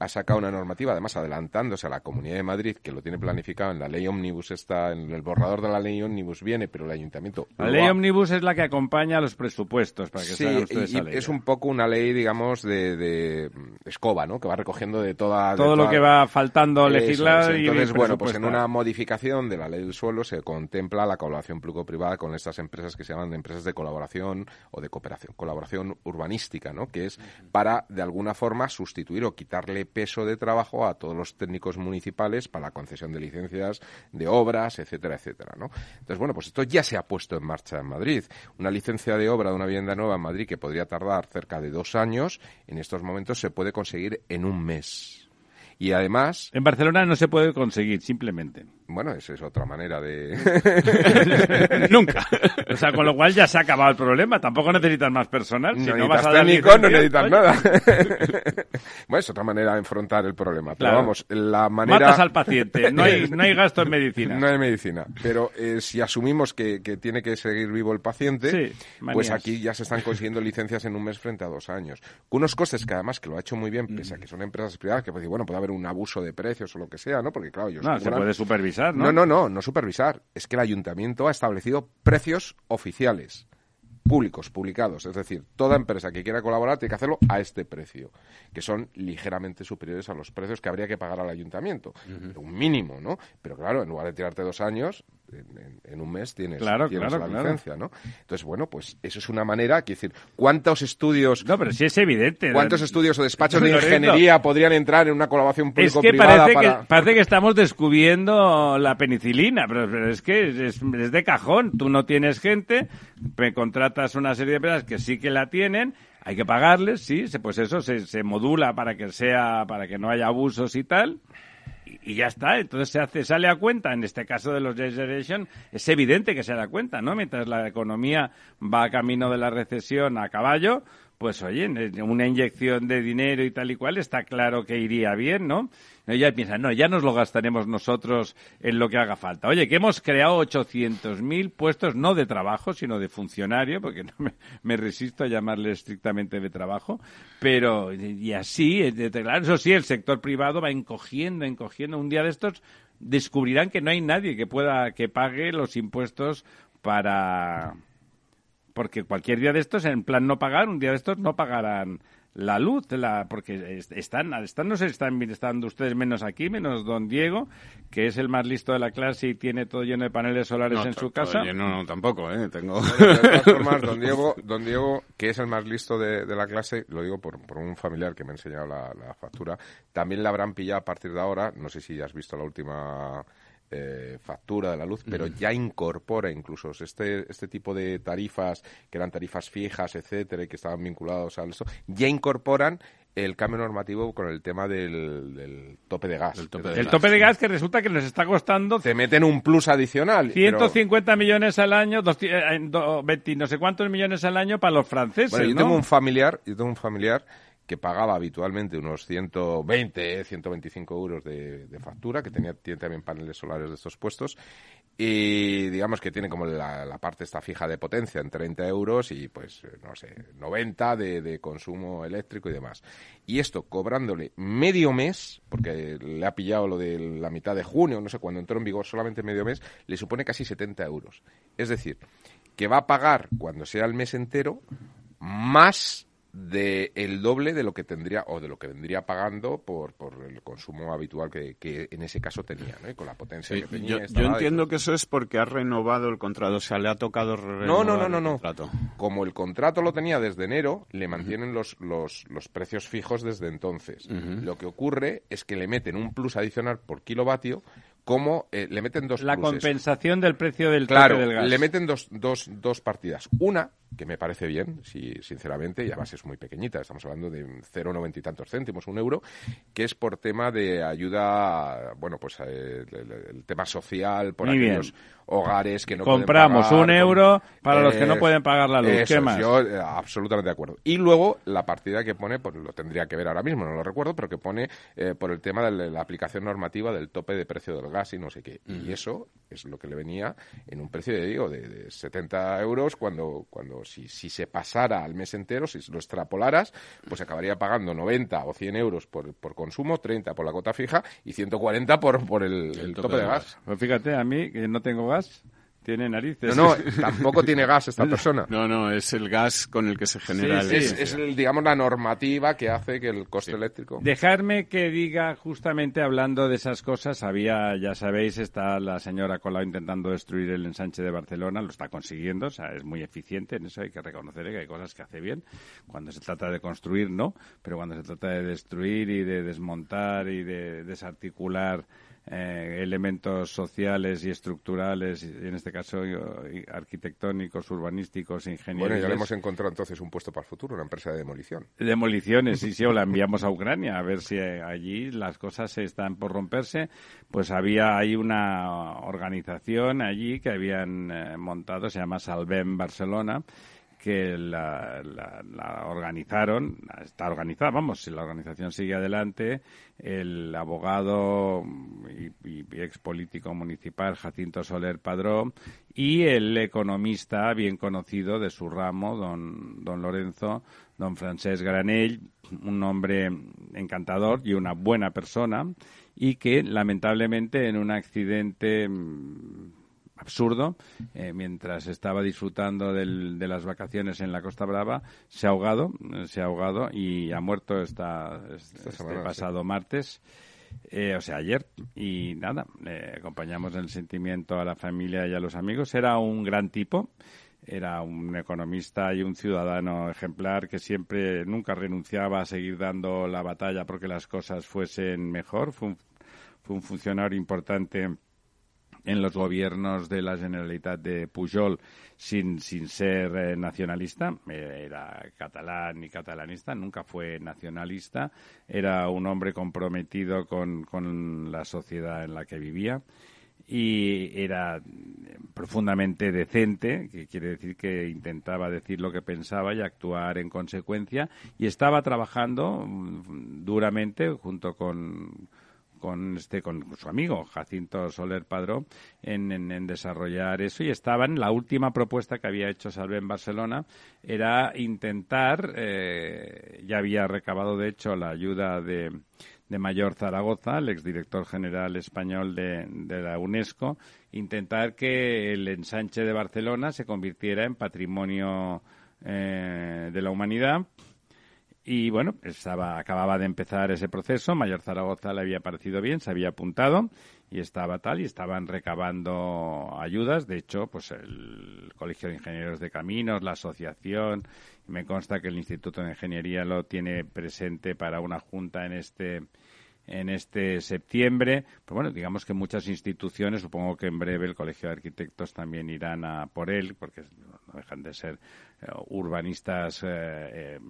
ha sacado una normativa, además adelantándose a la Comunidad de Madrid, que lo tiene planificado en la ley Omnibus, está en el borrador de la ley Omnibus viene, pero el Ayuntamiento... La ley ha... Omnibus es la que acompaña a los presupuestos, para que sí, se hagan ustedes y, y ley, es ¿no? un poco una ley, digamos, de, de escoba, ¿no?, que va recogiendo de toda... Todo de toda... lo que va faltando legislar y... Entonces, bueno, pues en una modificación de la ley del suelo se contempla la colaboración público-privada con estas empresas que se llaman de empresas de colaboración o de cooperación, colaboración urbanística, ¿no?, que es para, de alguna forma, sustituir o quitarle peso de trabajo a todos los técnicos municipales para la concesión de licencias de obras, etcétera, etcétera, ¿no? Entonces, bueno, pues esto ya se ha puesto en marcha en Madrid. Una licencia de obra de una vivienda nueva en Madrid que podría tardar cerca de dos años, en estos momentos se puede conseguir en un mes. Y además... En Barcelona no se puede conseguir, simplemente. Bueno, esa es otra manera de... Nunca. O sea, con lo cual ya se ha acabado el problema. Tampoco necesitas más personal. Si no, no vas a dar técnico, no necesitas nada. Bueno, es otra manera de enfrentar el problema. Pero claro, vamos, la manera... Matas al paciente. No hay, no hay gasto en medicina. No hay medicina. Pero eh, si asumimos que, que tiene que seguir vivo el paciente, sí, pues aquí ya se están consiguiendo licencias en un mes frente a dos años. Unos costes que además que lo ha hecho muy bien, pese a que son empresas privadas, que puede decir, bueno, puede haber un abuso de precios o lo que sea, ¿no? Porque claro, ellos... No, se puede supervisar. ¿No? no, no, no, no supervisar. Es que el ayuntamiento ha establecido precios oficiales, públicos, publicados. Es decir, toda empresa que quiera colaborar tiene que hacerlo a este precio, que son ligeramente superiores a los precios que habría que pagar al ayuntamiento. Uh-huh. Un mínimo, ¿no? Pero claro, en lugar de tirarte dos años... En, en, en un mes tienes, claro, tienes claro, la claro. licencia, ¿no? Entonces, bueno, pues eso es una manera, quiero decir, ¿cuántos estudios... No, pero sí es evidente. ¿Cuántos de... estudios o despachos de ingeniería podrían entrar en una colaboración público-privada? Es que parece, para... que, parece que estamos descubriendo la penicilina, pero, pero es que es, es de cajón. Tú no tienes gente, contratas una serie de empresas que sí que la tienen, hay que pagarles, sí, pues eso se, se modula para que sea, para que no haya abusos y tal... Y ya está, entonces se hace, sale a cuenta. En este caso de los Next Generation es evidente que se da cuenta, ¿no? Mientras la economía va camino de la recesión a caballo, pues oye, una inyección de dinero y tal y cual está claro que iría bien, ¿no? No, ya piensan, no, ya nos lo gastaremos nosotros en lo que haga falta. Oye, que hemos creado ochocientos mil puestos, no de trabajo, sino de funcionario, porque no me, me resisto a llamarle estrictamente de trabajo, pero y así, claro, eso sí, el sector privado va encogiendo, encogiendo. Un día de estos descubrirán que no hay nadie que pueda, que pague los impuestos para... Porque cualquier día de estos, en plan no pagar, un día de estos no pagarán la luz, la, porque están, están, no sé, están estando ustedes menos aquí, menos don Diego, que es el más listo de la clase y tiene todo lleno de paneles solares no, en su casa. Lleno, no, tampoco, ¿eh? Tengo... Bueno, de todas formas, don Diego, don Diego, que es el más listo de, de la clase, lo digo por, por un familiar que me ha enseñado la, la factura, también la habrán pillado a partir de ahora, no sé si ya has visto la última... Eh, factura de la luz, pero ya incorpora incluso este este tipo de tarifas, que eran tarifas fijas, etcétera, y que estaban vinculados a eso, ya incorporan el cambio normativo con el tema del, del tope de gas. El tope de, el gas, tope de sí. gas, que resulta que nos está costando... Te meten un plus adicional. ciento cincuenta pero... millones al año, doscientos veinte no sé cuántos millones al año para los franceses, bueno, yo ¿no? tengo un familiar, yo tengo un familiar... que pagaba habitualmente unos ciento veinte, ciento veinticinco euros de, de factura, que tenía, tiene también paneles solares de estos puestos, y digamos que tiene como la, la parte esta fija de potencia en treinta euros y pues, no sé, noventa de, de consumo eléctrico y demás. Y esto cobrándole medio mes, porque le ha pillado lo de la mitad de junio, no sé, cuando entró en vigor solamente medio mes, le supone casi setenta euros. Es decir, que va a pagar cuando sea el mes entero más... de el doble de lo que tendría o de lo que vendría pagando por por el consumo habitual que, que en ese caso tenía, ¿no? Y con la potencia sí, que tenía. Yo, yo entiendo que eso es porque ha renovado el contrato, o sea, le ha tocado renovar no, no, no, no, el no. contrato. Como el contrato lo tenía desde enero, le mantienen uh-huh. los, los, los precios fijos desde entonces. Uh-huh. Lo que ocurre es que le meten un plus adicional por kilovatio, como eh, le meten dos La pluses. Compensación del precio del claro, tope del gas. Le meten dos, dos, dos partidas. Una, que me parece bien, si sinceramente, y además es muy pequeñita, estamos hablando de cero noventa y tantos céntimos, un euro, que es por tema de ayuda, bueno, pues el, el, el tema social, por muy aquellos bien. Hogares que no Compramos pueden pagar. Compramos un euro con, para eh, los que no pueden pagar la luz. Eso, ¿qué más? Yo eh, absolutamente de acuerdo. Y luego, la partida que pone, pues lo tendría que ver ahora mismo, no lo recuerdo, pero que pone eh, por el tema de la aplicación normativa del tope de precio del gas y no sé qué. Mm. Y eso es lo que le venía en un precio, de, digo, de, de setenta euros cuando... cuando Si, si se pasara al mes entero, si lo extrapolaras, pues acabaría pagando noventa o cien euros por, por consumo, treinta por la cuota fija y ciento cuarenta por, por el, el, el tope, tope de gas. gas. Pues fíjate, a mí, que no tengo gas, tiene narices. No, no, tampoco tiene gas esta persona. No, no, es el gas con el que se genera sí, el sí, es, es, el, digamos, la normativa que hace que el coste sí. eléctrico... Dejarme que diga, justamente hablando de esas cosas, había, ya sabéis, está la señora Colau intentando destruir el ensanche de Barcelona, lo está consiguiendo, o sea, es muy eficiente en eso, hay que reconocer que hay cosas que hace bien. Cuando se trata de construir, no, pero cuando se trata de destruir y de desmontar y de desarticular... Eh, elementos sociales y estructurales, y en este caso arquitectónicos, urbanísticos, ingenieros. Bueno, ya le hemos encontrado entonces un puesto para el futuro, una empresa de demolición. Demoliciones, sí, sí, o la enviamos a Ucrania, a ver si allí las cosas están por romperse. Pues había, hay una organización allí que habían eh, montado, se llama Salvem Barcelona, que la, la, la organizaron, está organizada, vamos, si la organización sigue adelante, el abogado y, y, y expolítico municipal Jacinto Soler Padrón y el economista bien conocido de su ramo, don, don Lorenzo, don Francesc Granell, un hombre encantador y una buena persona, y que lamentablemente en un accidente... absurdo, eh, mientras estaba disfrutando del, de las vacaciones en la Costa Brava, se ha ahogado, se ha ahogado y ha muerto esta, esta este semana, pasado sí. martes, eh, o sea, ayer, y nada, eh, acompañamos el sentimiento a la familia y a los amigos. Era un gran tipo, era un economista y un ciudadano ejemplar que siempre, nunca renunciaba a seguir dando la batalla porque las cosas fuesen mejor. Fue un, fue un funcionario importante en los gobiernos de la Generalitat de Pujol, sin sin ser eh, nacionalista, era catalán y catalanista, nunca fue nacionalista, era un hombre comprometido con, con la sociedad en la que vivía y era profundamente decente, que quiere decir que intentaba decir lo que pensaba y actuar en consecuencia, y estaba trabajando duramente junto con... con este con su amigo Jacinto Soler Padró en, en, en desarrollar eso, y estaban, la última propuesta que había hecho Salve en Barcelona era intentar, eh, ya había recabado de hecho la ayuda de, de Mayor Zaragoza, el exdirector general español de, de la UNESCO, intentar que el ensanche de Barcelona se convirtiera en patrimonio eh, de la humanidad. Y bueno, estaba, acababa de empezar ese proceso, Mayor Zaragoza le había parecido bien, se había apuntado y estaba tal, y estaban recabando ayudas, de hecho, pues el Colegio de Ingenieros de Caminos, la asociación, me consta que el Instituto de Ingeniería lo tiene presente para una junta en este... en este septiembre, pues bueno, digamos que muchas instituciones, supongo que en breve el Colegio de Arquitectos también irán a por él, porque no dejan de ser eh, urbanistas eh, eh,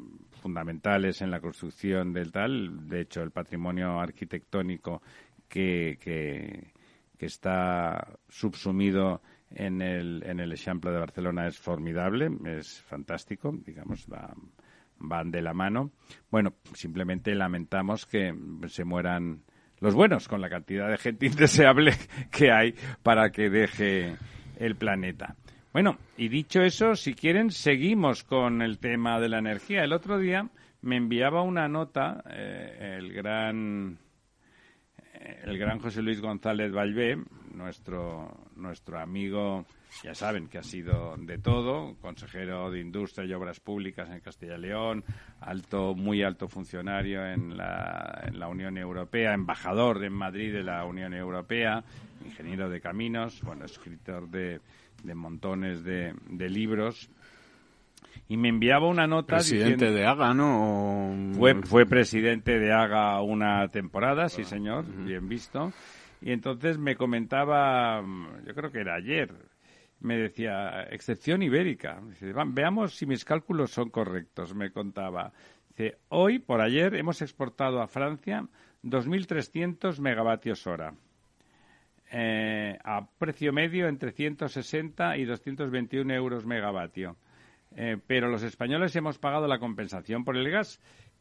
fundamentales en la construcción del tal. De hecho, el patrimonio arquitectónico que, que, que está subsumido en el, en el Eixample de Barcelona es formidable, es fantástico, digamos, va... van de la mano. Bueno, simplemente lamentamos que se mueran los buenos con la cantidad de gente indeseable que hay para que deje el planeta. Bueno, y dicho eso, si quieren, seguimos con el tema de la energía. El otro día me enviaba una nota eh, el gran el gran José Luis González Vallvé, nuestro nuestro amigo. Ya saben que ha sido de todo, consejero de Industria y Obras Públicas en Castilla y León, alto, muy alto funcionario en la, en la Unión Europea, embajador en Madrid de la Unión Europea, ingeniero de caminos, bueno, escritor de, de montones de, de libros. Y me enviaba una nota... Presidente diciendo, de Haga, ¿no? O... Fue, fue presidente de Haga una temporada, sí señor, uh-huh. Bien visto. Y entonces me comentaba, yo creo que era ayer... Me decía, excepción ibérica. Dice, veamos si mis cálculos son correctos, me contaba. Dice, hoy, por ayer, hemos exportado a Francia dos mil trescientos megavatios hora. Eh, a precio medio entre ciento sesenta y doscientos veintiuno euros megavatio. Eh, pero los españoles hemos pagado la compensación por el gas,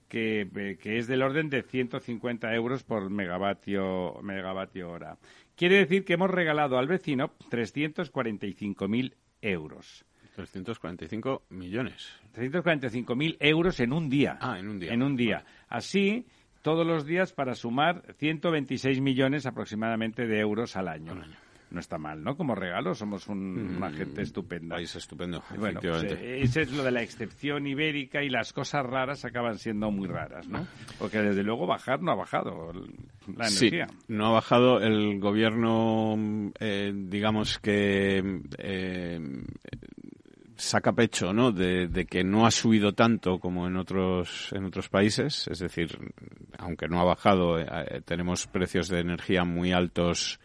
que, que es del orden de ciento cincuenta euros por megavatio, megavatio hora. Quiere decir que hemos regalado al vecino trescientos cuarenta y cinco mil euros. trescientos cuarenta y cinco millones. trescientos cuarenta y cinco mil euros en un día. Ah, en un día. En un día. Vale. Así, todos los días para sumar ciento veintiséis millones aproximadamente de euros al año. Al año. No está mal, ¿no? Como regalo somos un, mm, una gente estupenda. País estupendo, bueno, efectivamente. Pues, ese es lo de la excepción ibérica y las cosas raras acaban siendo muy raras, ¿no? Porque desde luego bajar no ha bajado la energía. Sí, no ha bajado el gobierno, eh, digamos que... Eh, saca pecho, ¿no?, de, de que no ha subido tanto como en otros en otros países, es decir, aunque no ha bajado, eh, tenemos precios de energía muy altos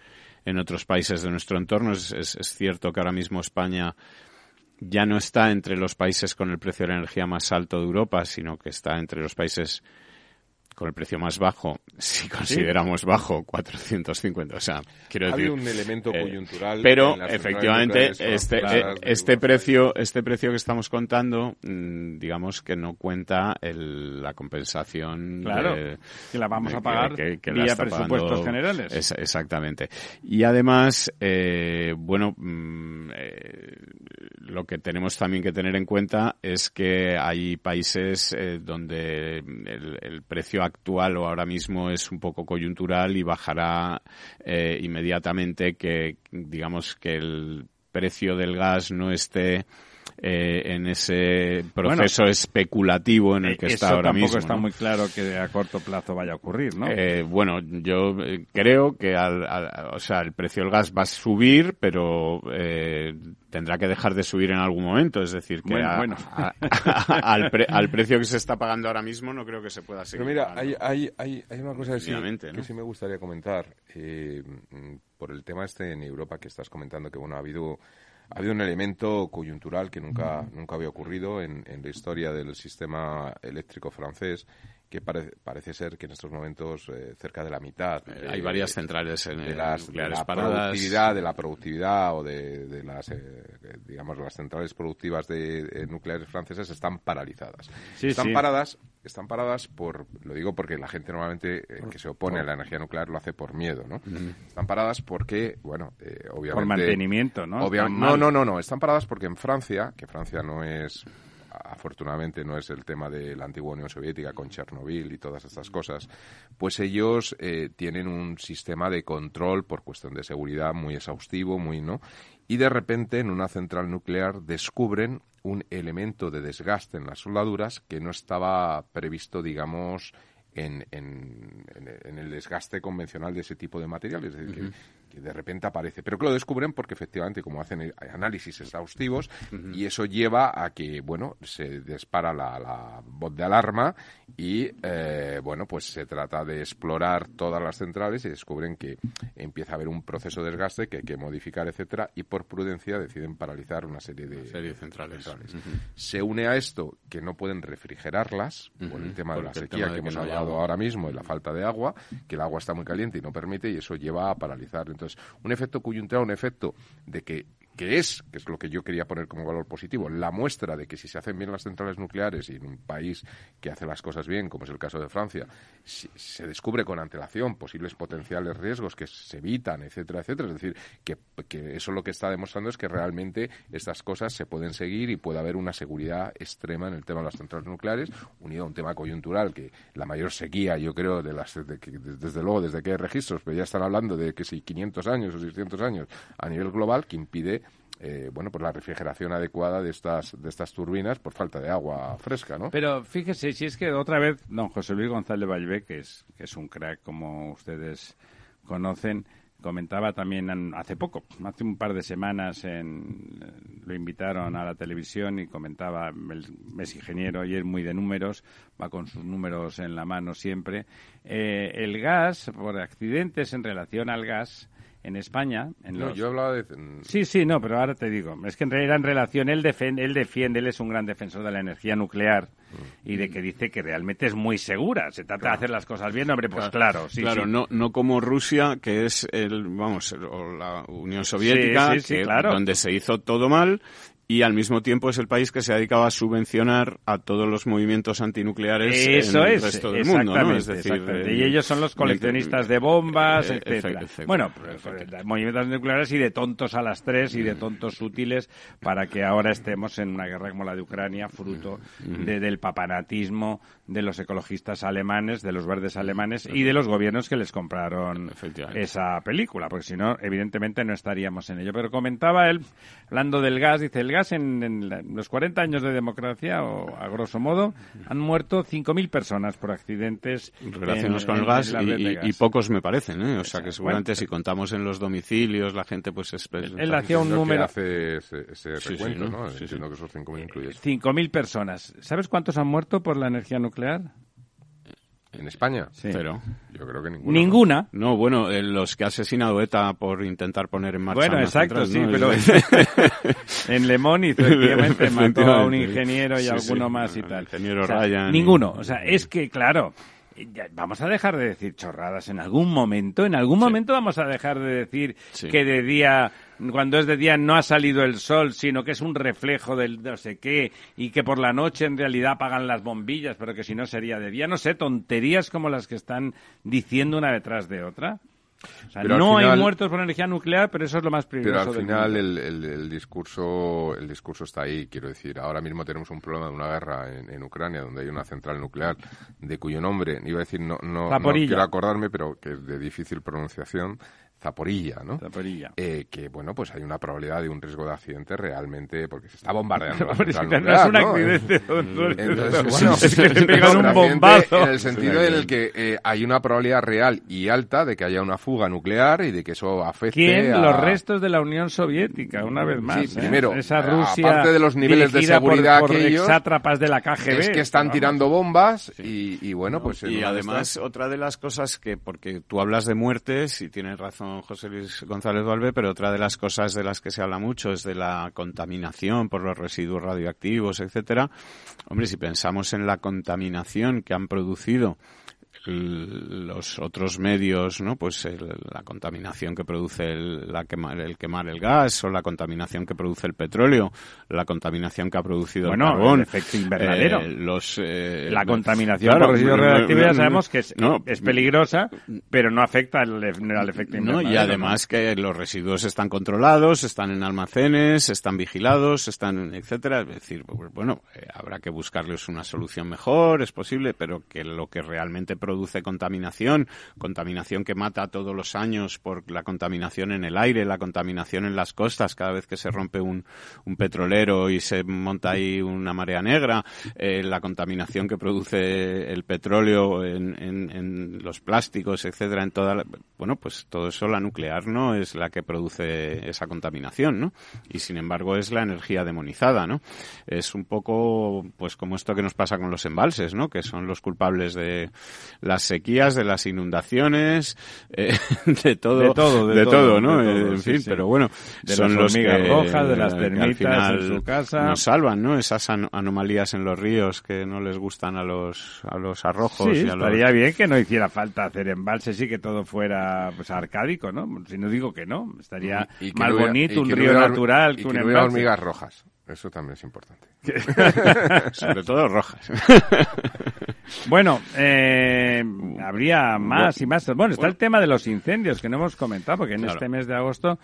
en otros países de nuestro entorno. Es, es, es cierto que ahora mismo España ya no está entre los países con el precio de la energía más alto de Europa, sino que está entre los países con el precio más bajo, si consideramos ¿Sí? bajo, cuatrocientos cincuenta. O sea, quiero Había decir... un elemento eh, coyuntural... Pero, efectivamente, este este precio este precio que estamos contando, digamos que no cuenta el, la compensación... Claro, de, que la vamos de, a pagar que, que vía presupuestos pagando, generales. Es, exactamente. Y además, eh, bueno, mm, eh, lo que tenemos también que tener en cuenta es que hay países eh, donde el, el precio actual o ahora mismo es un poco coyuntural y bajará eh, inmediatamente que, digamos, que el precio del gas no esté eh, en ese proceso bueno, especulativo en el que está ahora mismo. Eso tampoco está ¿no? muy claro que a corto plazo vaya a ocurrir, ¿no? Eh, bueno, yo creo que al, al, o sea, el precio del gas va a subir, pero eh, tendrá que dejar de subir en algún momento, es decir, que bueno, a, bueno. A, a, al, pre, al precio que se está pagando ahora mismo no creo que se pueda seguir. Pero mira, hay, hay, hay, hay una cosa que sí, ¿no? que sí me gustaría comentar, eh, por el tema este en Europa que estás comentando, que bueno, ha habido ha habido un elemento coyuntural que nunca nunca había ocurrido en, en la historia del sistema eléctrico francés, que pare, parece ser que en estos momentos eh, cerca de la mitad... Eh, hay eh, varias centrales en de las, nucleares de la paradas. Productividad, de la productividad o de, de las, eh, digamos, las centrales productivas de, de nucleares francesas están paralizadas. Sí, están sí. paradas están paradas por... Lo digo porque la gente normalmente eh, que se opone a la energía nuclear lo hace por miedo, ¿no? Uh-huh. Están paradas porque, bueno, eh, obviamente... Por mantenimiento, ¿no? Obvia- no, no, no, no. Están paradas porque en Francia, que Francia no es... afortunadamente no es el tema de la antigua Unión Soviética con Chernobyl y todas estas cosas, pues ellos eh, tienen un sistema de control por cuestión de seguridad muy exhaustivo, muy no, y de repente en una central nuclear descubren un elemento de desgaste en las soldaduras que no estaba previsto, digamos, En, en, en el desgaste convencional de ese tipo de materiales, es decir, uh-huh. que, que de repente aparece. Pero que lo descubren porque efectivamente, como hacen análisis exhaustivos, uh-huh. y eso lleva a que, bueno, se dispara la, la voz de alarma y, eh, bueno, pues se trata de explorar todas las centrales y descubren que empieza a haber un proceso de desgaste que hay que modificar, etcétera, y por prudencia deciden paralizar una serie de, una serie de centrales. centrales. Uh-huh. Se une a esto que no pueden refrigerarlas uh-huh. por el tema de porque la sequía de que, que hemos no hablado ahora mismo, en la falta de agua, que el agua está muy caliente y no permite, y eso lleva a paralizar. Entonces, un efecto coyuntural, un efecto de que, que es, que es lo que yo quería poner como valor positivo, la muestra de que si se hacen bien las centrales nucleares y en un país que hace las cosas bien, como es el caso de Francia, si, se descubre con antelación posibles potenciales riesgos que se evitan, etcétera, etcétera. Es decir, que, que eso lo que está demostrando es que realmente estas cosas se pueden seguir y puede haber una seguridad extrema en el tema de las centrales nucleares, unido a un tema coyuntural, que la mayor sequía, yo creo, de las de, de, desde luego, desde que hay registros, pero ya están hablando de que si quinientos años o seiscientos años a nivel global, que impide Eh, bueno, pues la refrigeración adecuada de estas de estas turbinas por falta de agua fresca, ¿no? Pero fíjese, si es que otra vez don José Luis González Vallvé, que es, que es un crack como ustedes conocen, comentaba también hace poco, hace un par de semanas en, lo invitaron a la televisión y comentaba, el, es ingeniero y es muy de números, va con sus números en la mano siempre, eh, el gas, por accidentes en relación al gas, en España... En no, los... yo hablaba de... Sí, sí, no, pero ahora te digo. Es que en realidad en relación, él, defen- él defiende, él es un gran defensor de la energía nuclear mm. y de que dice que realmente es muy segura. Se trata claro. de hacer las cosas bien, hombre, pues claro. Claro, sí, claro sí. No, no como Rusia, que es, el vamos, o la Unión Soviética, sí, sí, sí, que, claro. donde se hizo todo mal. Y al mismo tiempo es el país que se ha dedicado a subvencionar a todos los movimientos antinucleares Eso en el es, resto del mundo, ¿no? Es decir, exactamente. Eh, y ellos son los coleccionistas de bombas, eh, etcétera. Efe, efe, bueno, efe. movimientos antinucleares y de tontos a las tres y de tontos útiles para que ahora estemos en una guerra como la de Ucrania, fruto mm-hmm. de, del papanatismo de los ecologistas alemanes, de los verdes alemanes y de los gobiernos que les compraron esa película, porque si no, evidentemente no estaríamos en ello. Pero comentaba él, hablando del gas, dice, el gas En, en, la, en los cuarenta años de democracia, o a grosso modo, han muerto cinco mil personas por accidentes relacionados con el gas, en, en y, gas. Y, y pocos me parecen, ¿eh? O sea que seguramente bueno, si contamos en los domicilios, la gente pues... Es, es, él hacía un número... hace ese, ese sí, recuento, sí, ¿no? ¿no? Sí, Entiendo sí. que esos cinco mil incluye eso. cinco mil personas. ¿Sabes cuántos han muerto por la energía nuclear? ¿En España? Sí. Pero yo creo que ninguna. ¿Ninguna? No, no bueno, eh, los que ha asesinado ETA por intentar poner en marcha... Bueno, exacto, central, sí, ¿no? pero en Le Mans, efectivamente, mató a un ingeniero y sí, alguno sí, más y tal. Ingeniero o sea, Ryan... Ninguno. O sea, es que, claro, vamos a dejar de decir chorradas en algún momento. En algún sí. momento vamos a dejar de decir sí. que de día... Cuando es de día no ha salido el sol, sino que es un reflejo del no sé qué, y que por la noche en realidad apagan las bombillas, pero que si no sería de día, no sé, tonterías como las que están diciendo una detrás de otra. O sea, pero no final, hay muertos por energía nuclear, pero eso es lo más peligroso. Pero al final el, el, el discurso el discurso está ahí, quiero decir. Ahora mismo tenemos un problema de una guerra en, en Ucrania, donde hay una central nuclear de cuyo nombre, iba a decir, no, no, no quiero acordarme, pero que es de difícil pronunciación, Zaporilla, ¿no? Zaporilla. Eh, que, bueno, pues hay una probabilidad de un riesgo de accidente realmente, porque se está bombardeando la central nuclear, no es un ¿no? accidente, doctor. Entonces, bueno, es que te pegan un bombazo. En el sentido en el que eh, hay una probabilidad real y alta de que haya una fuga nuclear y de que eso afecte ¿Quién? A... Los restos de la Unión Soviética, una vez más. Sí, ¿eh? Primero, esa Rusia aparte de los niveles de seguridad por, por que ellos... exátrapas de la K G B. Es que están vamos. tirando bombas y, y bueno, no, pues... Y además, está... otra de las cosas que, porque tú hablas de muertes y tienes razón José Luis González Vallvé, pero otra de las cosas de las que se habla mucho es de la contaminación por los residuos radioactivos, etcétera. Hombre, si pensamos en la contaminación que han producido los otros medios, ¿no? Pues el, la contaminación que produce el, la quemar, el quemar el gas, o la contaminación que produce el petróleo, la contaminación que ha producido bueno, el carbón, el efecto invernadero, eh, los, eh, la contaminación claro, por residuos radiactivos ya sabemos que es, no, es peligrosa, pero no afecta al, al efecto invernadero. No, y además que los residuos están controlados, están en almacenes, están vigilados, están etcétera. Es decir, bueno, eh, habrá que buscarles una solución mejor, es posible, pero que lo que realmente produce contaminación, contaminación que mata todos los años por la contaminación en el aire, la contaminación en las costas, cada vez que se rompe un, un petrolero y se monta ahí una marea negra, eh, la contaminación que produce el petróleo en, en, en los plásticos, etcétera, en toda la, bueno, pues todo eso, la nuclear no es la que produce esa contaminación, ¿no? Y sin embargo es la energía demonizada, ¿no? Es un poco, pues como esto que nos pasa con los embalses, ¿no? Que son los culpables de las sequías, de las inundaciones, eh, de todo, de todo, de de todo, todo ¿no? De todo, en sí, fin, sí. Pero bueno, de son las hormigas los que, rojas, de las termitas en su casa, nos salvan, ¿no? Esas an- anomalías en los ríos que no les gustan a los a los arrojos. Sí, y a estaría los... bien que no hiciera falta hacer embalses y que todo fuera pues arcádico, ¿no? Si no digo que no, estaría y, y que más no hubiera, bonito un río hubiera, natural que, que un no embalse. Hormigas rojas. Eso también es importante. Sobre todo rojas. Bueno, eh, habría más y más. Bueno, está el tema de los incendios que no hemos comentado, porque en claro. este mes de agosto,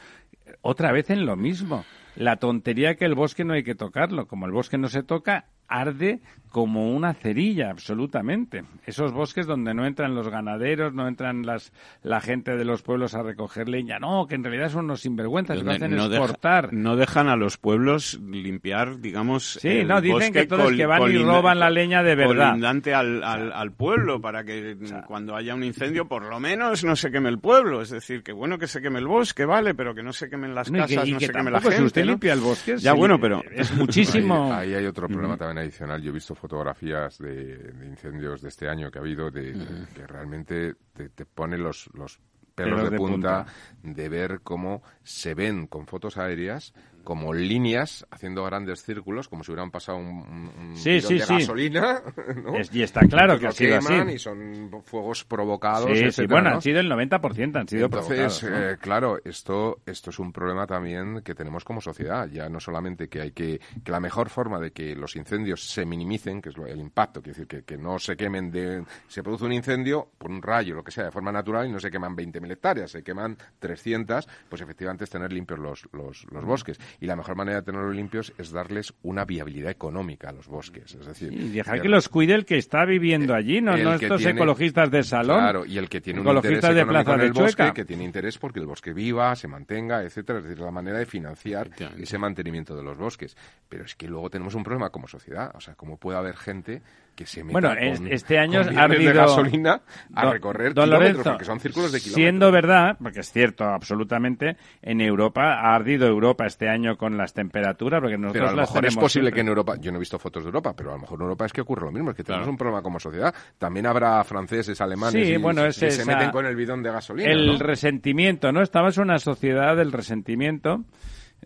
otra vez en lo mismo. La tontería que el bosque no hay que tocarlo. Como el bosque no se toca, arde como una cerilla, absolutamente. Esos bosques donde no entran los ganaderos, no entran las la gente de los pueblos a recoger leña. No, que en realidad son unos sinvergüenzas, lo que hacen no es deja, cortar. No dejan a los pueblos limpiar, digamos, sí, el no, dicen bosque que todos col, que van colind- y roban la leña de verdad. Colindante al, al, al pueblo, para que o sea, cuando haya un incendio, por lo menos no se queme el pueblo. Es decir, que bueno que se queme el bosque, vale, pero que no se quemen las no, casas, y que, y no que se queme la gente. Si usted ¿no? limpia el bosque, ya, sí, bueno, pero es muchísimo. Ahí, ahí hay otro problema mm. también adicional. Yo he visto fotografías de, de incendios de este año que ha habido, de, de, de que realmente te, te pone los, los pelos, pelos de, punta de punta de ver cómo se ven con fotos aéreas como líneas haciendo grandes círculos, como si hubieran pasado un, un sí, sí, de sí. gasolina, ¿no? Es, y está claro que ha sido así. Y son fuegos provocados. Sí, sí, bueno, han sido el noventa por ciento, han sido Entonces, provocados. Entonces, eh, ¿no? claro, esto esto es un problema también que tenemos como sociedad. Ya no solamente que hay que... que la mejor forma de que los incendios se minimicen, que es lo, el impacto, quiere decir, que, que no se quemen de... Se produce un incendio por un rayo, lo que sea, de forma natural, y no se queman veinte mil hectáreas, se queman trescientas, pues efectivamente es tener limpios los, los, los bosques. Y la mejor manera de tenerlos limpios es darles una viabilidad económica a los bosques. Es decir, y dejar que, que los cuide el que está viviendo allí, no, no estos tiene, ecologistas de salón. Claro, y el que tiene un interés de plaza en el de bosque, que tiene interés porque el bosque viva, se mantenga, etcétera. Es decir, la manera de financiar ese mantenimiento de los bosques. Pero es que luego tenemos un problema como sociedad. O sea, ¿cómo puede haber gente que se meta bueno, con, este año con ha habido de gasolina a do, recorrer don kilómetros, Lorenzo, porque son círculos de kilómetros? Siendo verdad, porque es cierto absolutamente, en Europa, ha ardido Europa este año con las temperaturas, porque nosotros las tenemos. Pero a lo mejor es posible siempre. Que en Europa, yo no he visto fotos de Europa, pero a lo mejor en Europa es que ocurre lo mismo, es que tenemos claro. un problema como sociedad. También habrá franceses, alemanes, sí, y, bueno, es que esa, se meten con el bidón de gasolina. El ¿no? resentimiento, ¿no? Estamos en una sociedad del resentimiento.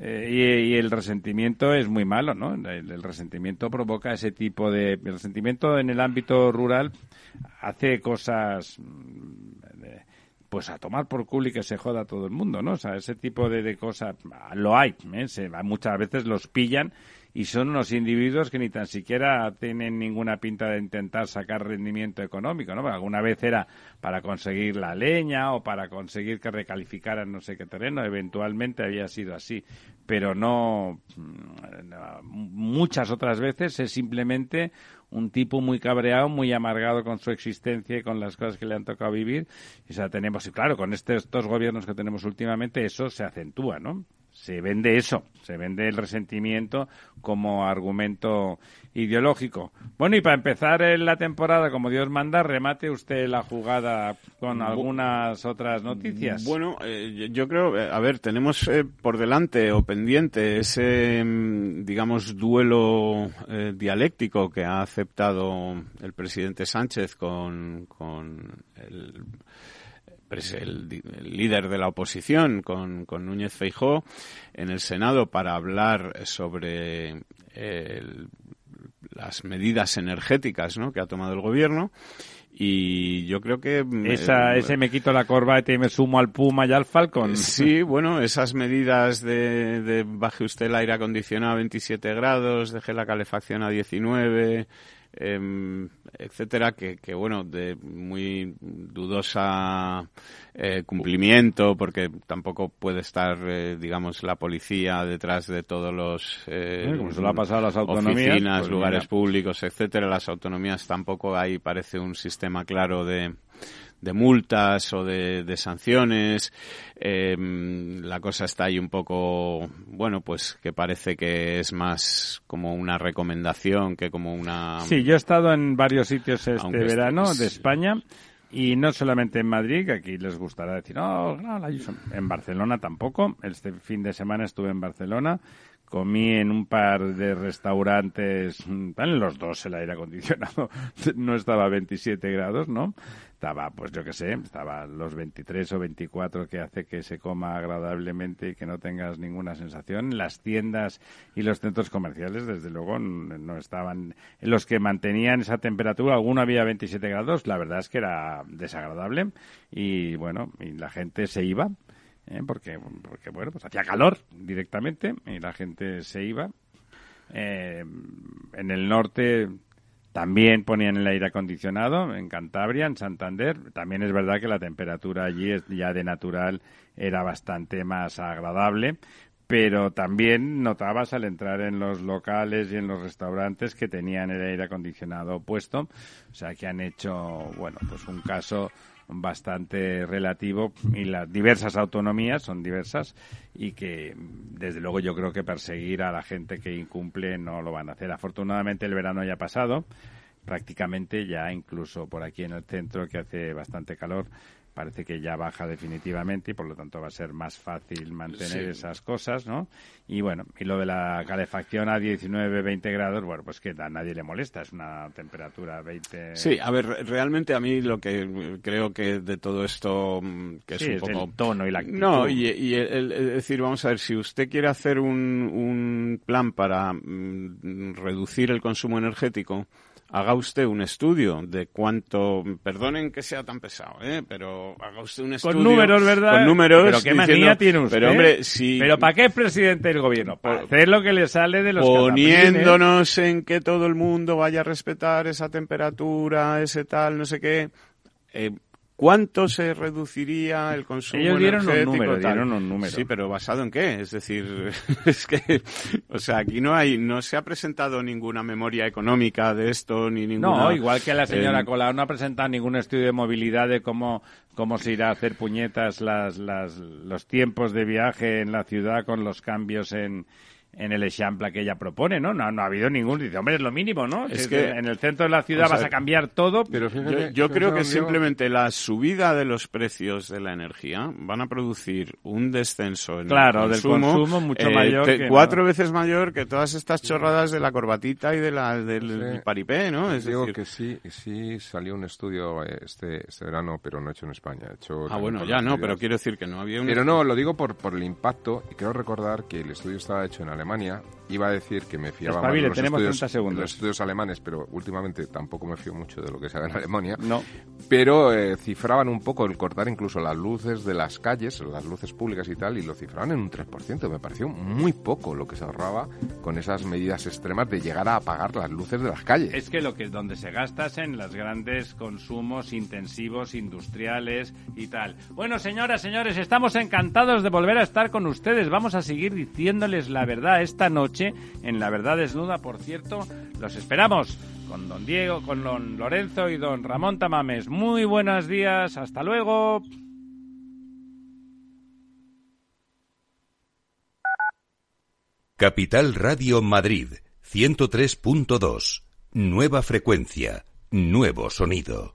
Eh, y, y el resentimiento es muy malo, ¿no? El, el resentimiento provoca ese tipo de... El resentimiento en el ámbito rural hace cosas... Pues a tomar por culo y que se joda a todo el mundo, ¿no? O sea, ese tipo de, de cosas lo hay, ¿eh? Se, muchas veces los pillan y son unos individuos que ni tan siquiera tienen ninguna pinta de intentar sacar rendimiento económico, ¿no? Porque alguna vez era para conseguir la leña o para conseguir que recalificaran no sé qué terreno, eventualmente había sido así, pero no, no muchas otras veces es simplemente un tipo muy cabreado, muy amargado con su existencia y con las cosas que le han tocado vivir, y o sea, tenemos, y claro, con este, estos gobiernos que tenemos últimamente, eso se acentúa, ¿no? Se vende eso, se vende el resentimiento como argumento ideológico. Bueno, y para empezar la temporada, como Dios manda, remate usted la jugada con algunas otras noticias. Bueno, eh, yo creo, a ver, tenemos eh, por delante o pendiente ese, digamos, duelo eh, dialéctico que ha aceptado el presidente Sánchez con, con el... El, el líder de la oposición con, con Núñez Feijóo en el Senado para hablar sobre el, las medidas energéticas, ¿no?, que ha tomado el gobierno. Y yo creo que... Esa, eh, ese me quito la corbata y me sumo al Puma y al Falcon. Sí, bueno, esas medidas de, de baje usted el aire acondicionado a veintisiete grados, deje la calefacción a diecinueve, eh, etcétera, que, que bueno, de muy dudosa eh, cumplimiento, porque tampoco puede estar, eh, digamos, la policía detrás de todos los... Eh, sí, como se lo ha pasado a las autonomías. Oficinas, pues, lugares mira. públicos, etcétera. Las autonomías tampoco hay, parece un sistema claro de, de multas o de, de sanciones. Eh, la cosa está ahí un poco, bueno, pues que parece que es más como una recomendación que como una... Sí, yo he estado en varios sitios este verano este... de España y no solamente en Madrid, que aquí les gustará decir, no, no, la... en Barcelona tampoco. Este fin de semana estuve en Barcelona. Comí en un par de restaurantes, en los dos el aire acondicionado no estaba a veintisiete grados, ¿no? Estaba, pues yo qué sé, estaba los veintitrés o veinticuatro, que hace que se coma agradablemente y que no tengas ninguna sensación. Las tiendas y los centros comerciales, desde luego, no estaban... Los que mantenían esa temperatura, alguno había veintisiete grados, la verdad es que era desagradable y, bueno, y la gente se iba. ¿Eh? Porque, porque, bueno, pues hacía calor directamente y la gente se iba. Eh, en el norte también ponían el aire acondicionado, en Cantabria, en Santander. También es verdad que la temperatura allí es, ya de natural era bastante más agradable, pero también notabas al entrar en los locales y en los restaurantes que tenían el aire acondicionado puesto. O sea, que han hecho, bueno, pues un caso... bastante relativo, y las diversas autonomías son diversas y que, desde luego, yo creo que perseguir a la gente que incumple no lo van a hacer. Afortunadamente, el verano ya ha pasado, prácticamente ya, incluso por aquí en el centro, que hace bastante calor, parece que ya baja definitivamente y, por lo tanto, va a ser más fácil mantener sí. esas cosas, ¿no? Y, bueno, y lo de la calefacción a diecinueve, veinte grados, bueno, pues que a nadie le molesta, es una temperatura veinte... Sí, a ver, realmente a mí lo que creo que de todo esto... que sí, es un poco... el tono y la actitud. No, y, y el, el, es decir, vamos a ver, si usted quiere hacer un, un plan para mm, reducir el consumo energético... Haga usted un estudio de cuánto... Perdonen que sea tan pesado, ¿eh? Pero haga usted un estudio... Con números, ¿verdad? Con números. Pero qué diciendo, manía tiene usted. Pero, hombre, si... ¿Pero para qué es presidente del gobierno? Para hacer lo que le sale de los poniéndonos cataplines. En que todo el mundo vaya a respetar esa temperatura, ese tal, no sé qué... Eh, ¿Cuánto se reduciría el consumo energético? Ellos dieron un número, dieron un número. Sí, pero ¿basado en qué? Es decir, es que, o sea, aquí no hay, no se ha presentado ninguna memoria económica de esto, ni ninguna... No, igual que la señora eh, Colau no ha presentado ningún estudio de movilidad de cómo, cómo se irá a hacer puñetas las, las, los tiempos de viaje en la ciudad con los cambios en... en el Eixample que ella propone, ¿no? No, no ha habido ningún... Dice, hombre, es lo mínimo, ¿no? Es que en el centro de la ciudad vas a, a cambiar todo. Pero fíjate, yo yo creo que simplemente la subida de los precios de la energía van a producir un descenso en claro, el consumo. Claro, del consumo mucho eh, mayor. Te, que cuatro no. veces mayor que todas estas chorradas de la corbatita y de la, del, sí. del paripé, ¿no? Es digo decir... que sí, sí salió un estudio este, este verano, pero no hecho en España. Hecho ah, bueno, ya no, pero quiero decir que no había un... Pero no, lo digo por, por el impacto, y quiero recordar que el estudio estaba hecho en Alemania. Alemania, iba a decir que me fiaba más de los estudios, los estudios alemanes, pero últimamente tampoco me fío mucho de lo que se haga en Alemania, no. pero eh, cifraban un poco el cortar incluso las luces de las calles, las luces públicas y tal, y lo cifraban en un tres por ciento, me pareció muy poco lo que se ahorraba con esas medidas extremas de llegar a apagar las luces de las calles. Es que lo que donde se gasta es en los grandes consumos intensivos, industriales y tal. Bueno, señoras, señores, estamos encantados de volver a estar con ustedes, vamos a seguir diciéndoles la verdad esta noche en La Verdad Desnuda. Por cierto, los esperamos con don Diego, con don Lorenzo y don Ramón Tamames. Muy buenos días, hasta luego. Capital Radio Madrid, ciento tres punto dos. Nueva frecuencia, nuevo sonido.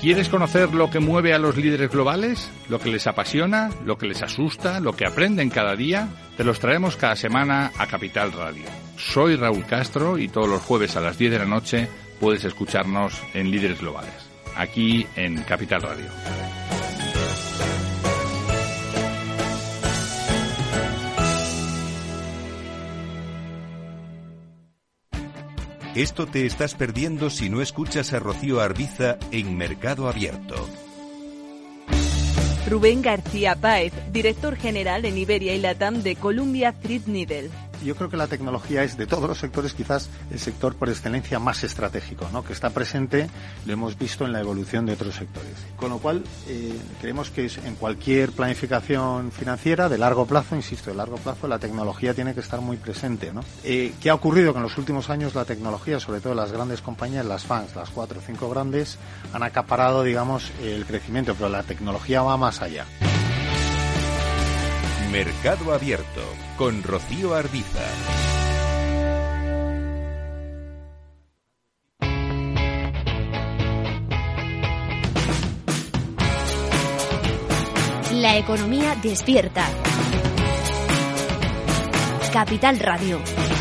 ¿Quieres conocer lo que mueve a los líderes globales? ¿Lo que les apasiona? ¿Lo que les asusta? ¿Lo que aprenden cada día? Te los traemos cada semana a Capital Radio. Soy Raúl Castro y todos los jueves a las diez de la noche puedes escucharnos en Líderes Globales, aquí en Capital Radio. Esto te estás perdiendo si no escuchas a Rocío Arbiza en Mercado Abierto. Rubén García Páez, director general en Iberia y Latam de Columbia Threadneedle. Yo creo que la tecnología es, de todos los sectores, quizás el sector por excelencia más estratégico, ¿no? Que está presente, lo hemos visto en la evolución de otros sectores. Con lo cual, eh, creemos que es en cualquier planificación financiera de largo plazo, insisto, de largo plazo, la tecnología tiene que estar muy presente, ¿no? Eh, ¿Qué ha ocurrido? Que en los últimos años la tecnología, sobre todo las grandes compañías, las FANGs, las cuatro o cinco grandes, han acaparado, digamos, el crecimiento, pero la tecnología va más allá. Mercado Abierto, con Rocío Arbiza. La economía despierta. Capital Radio.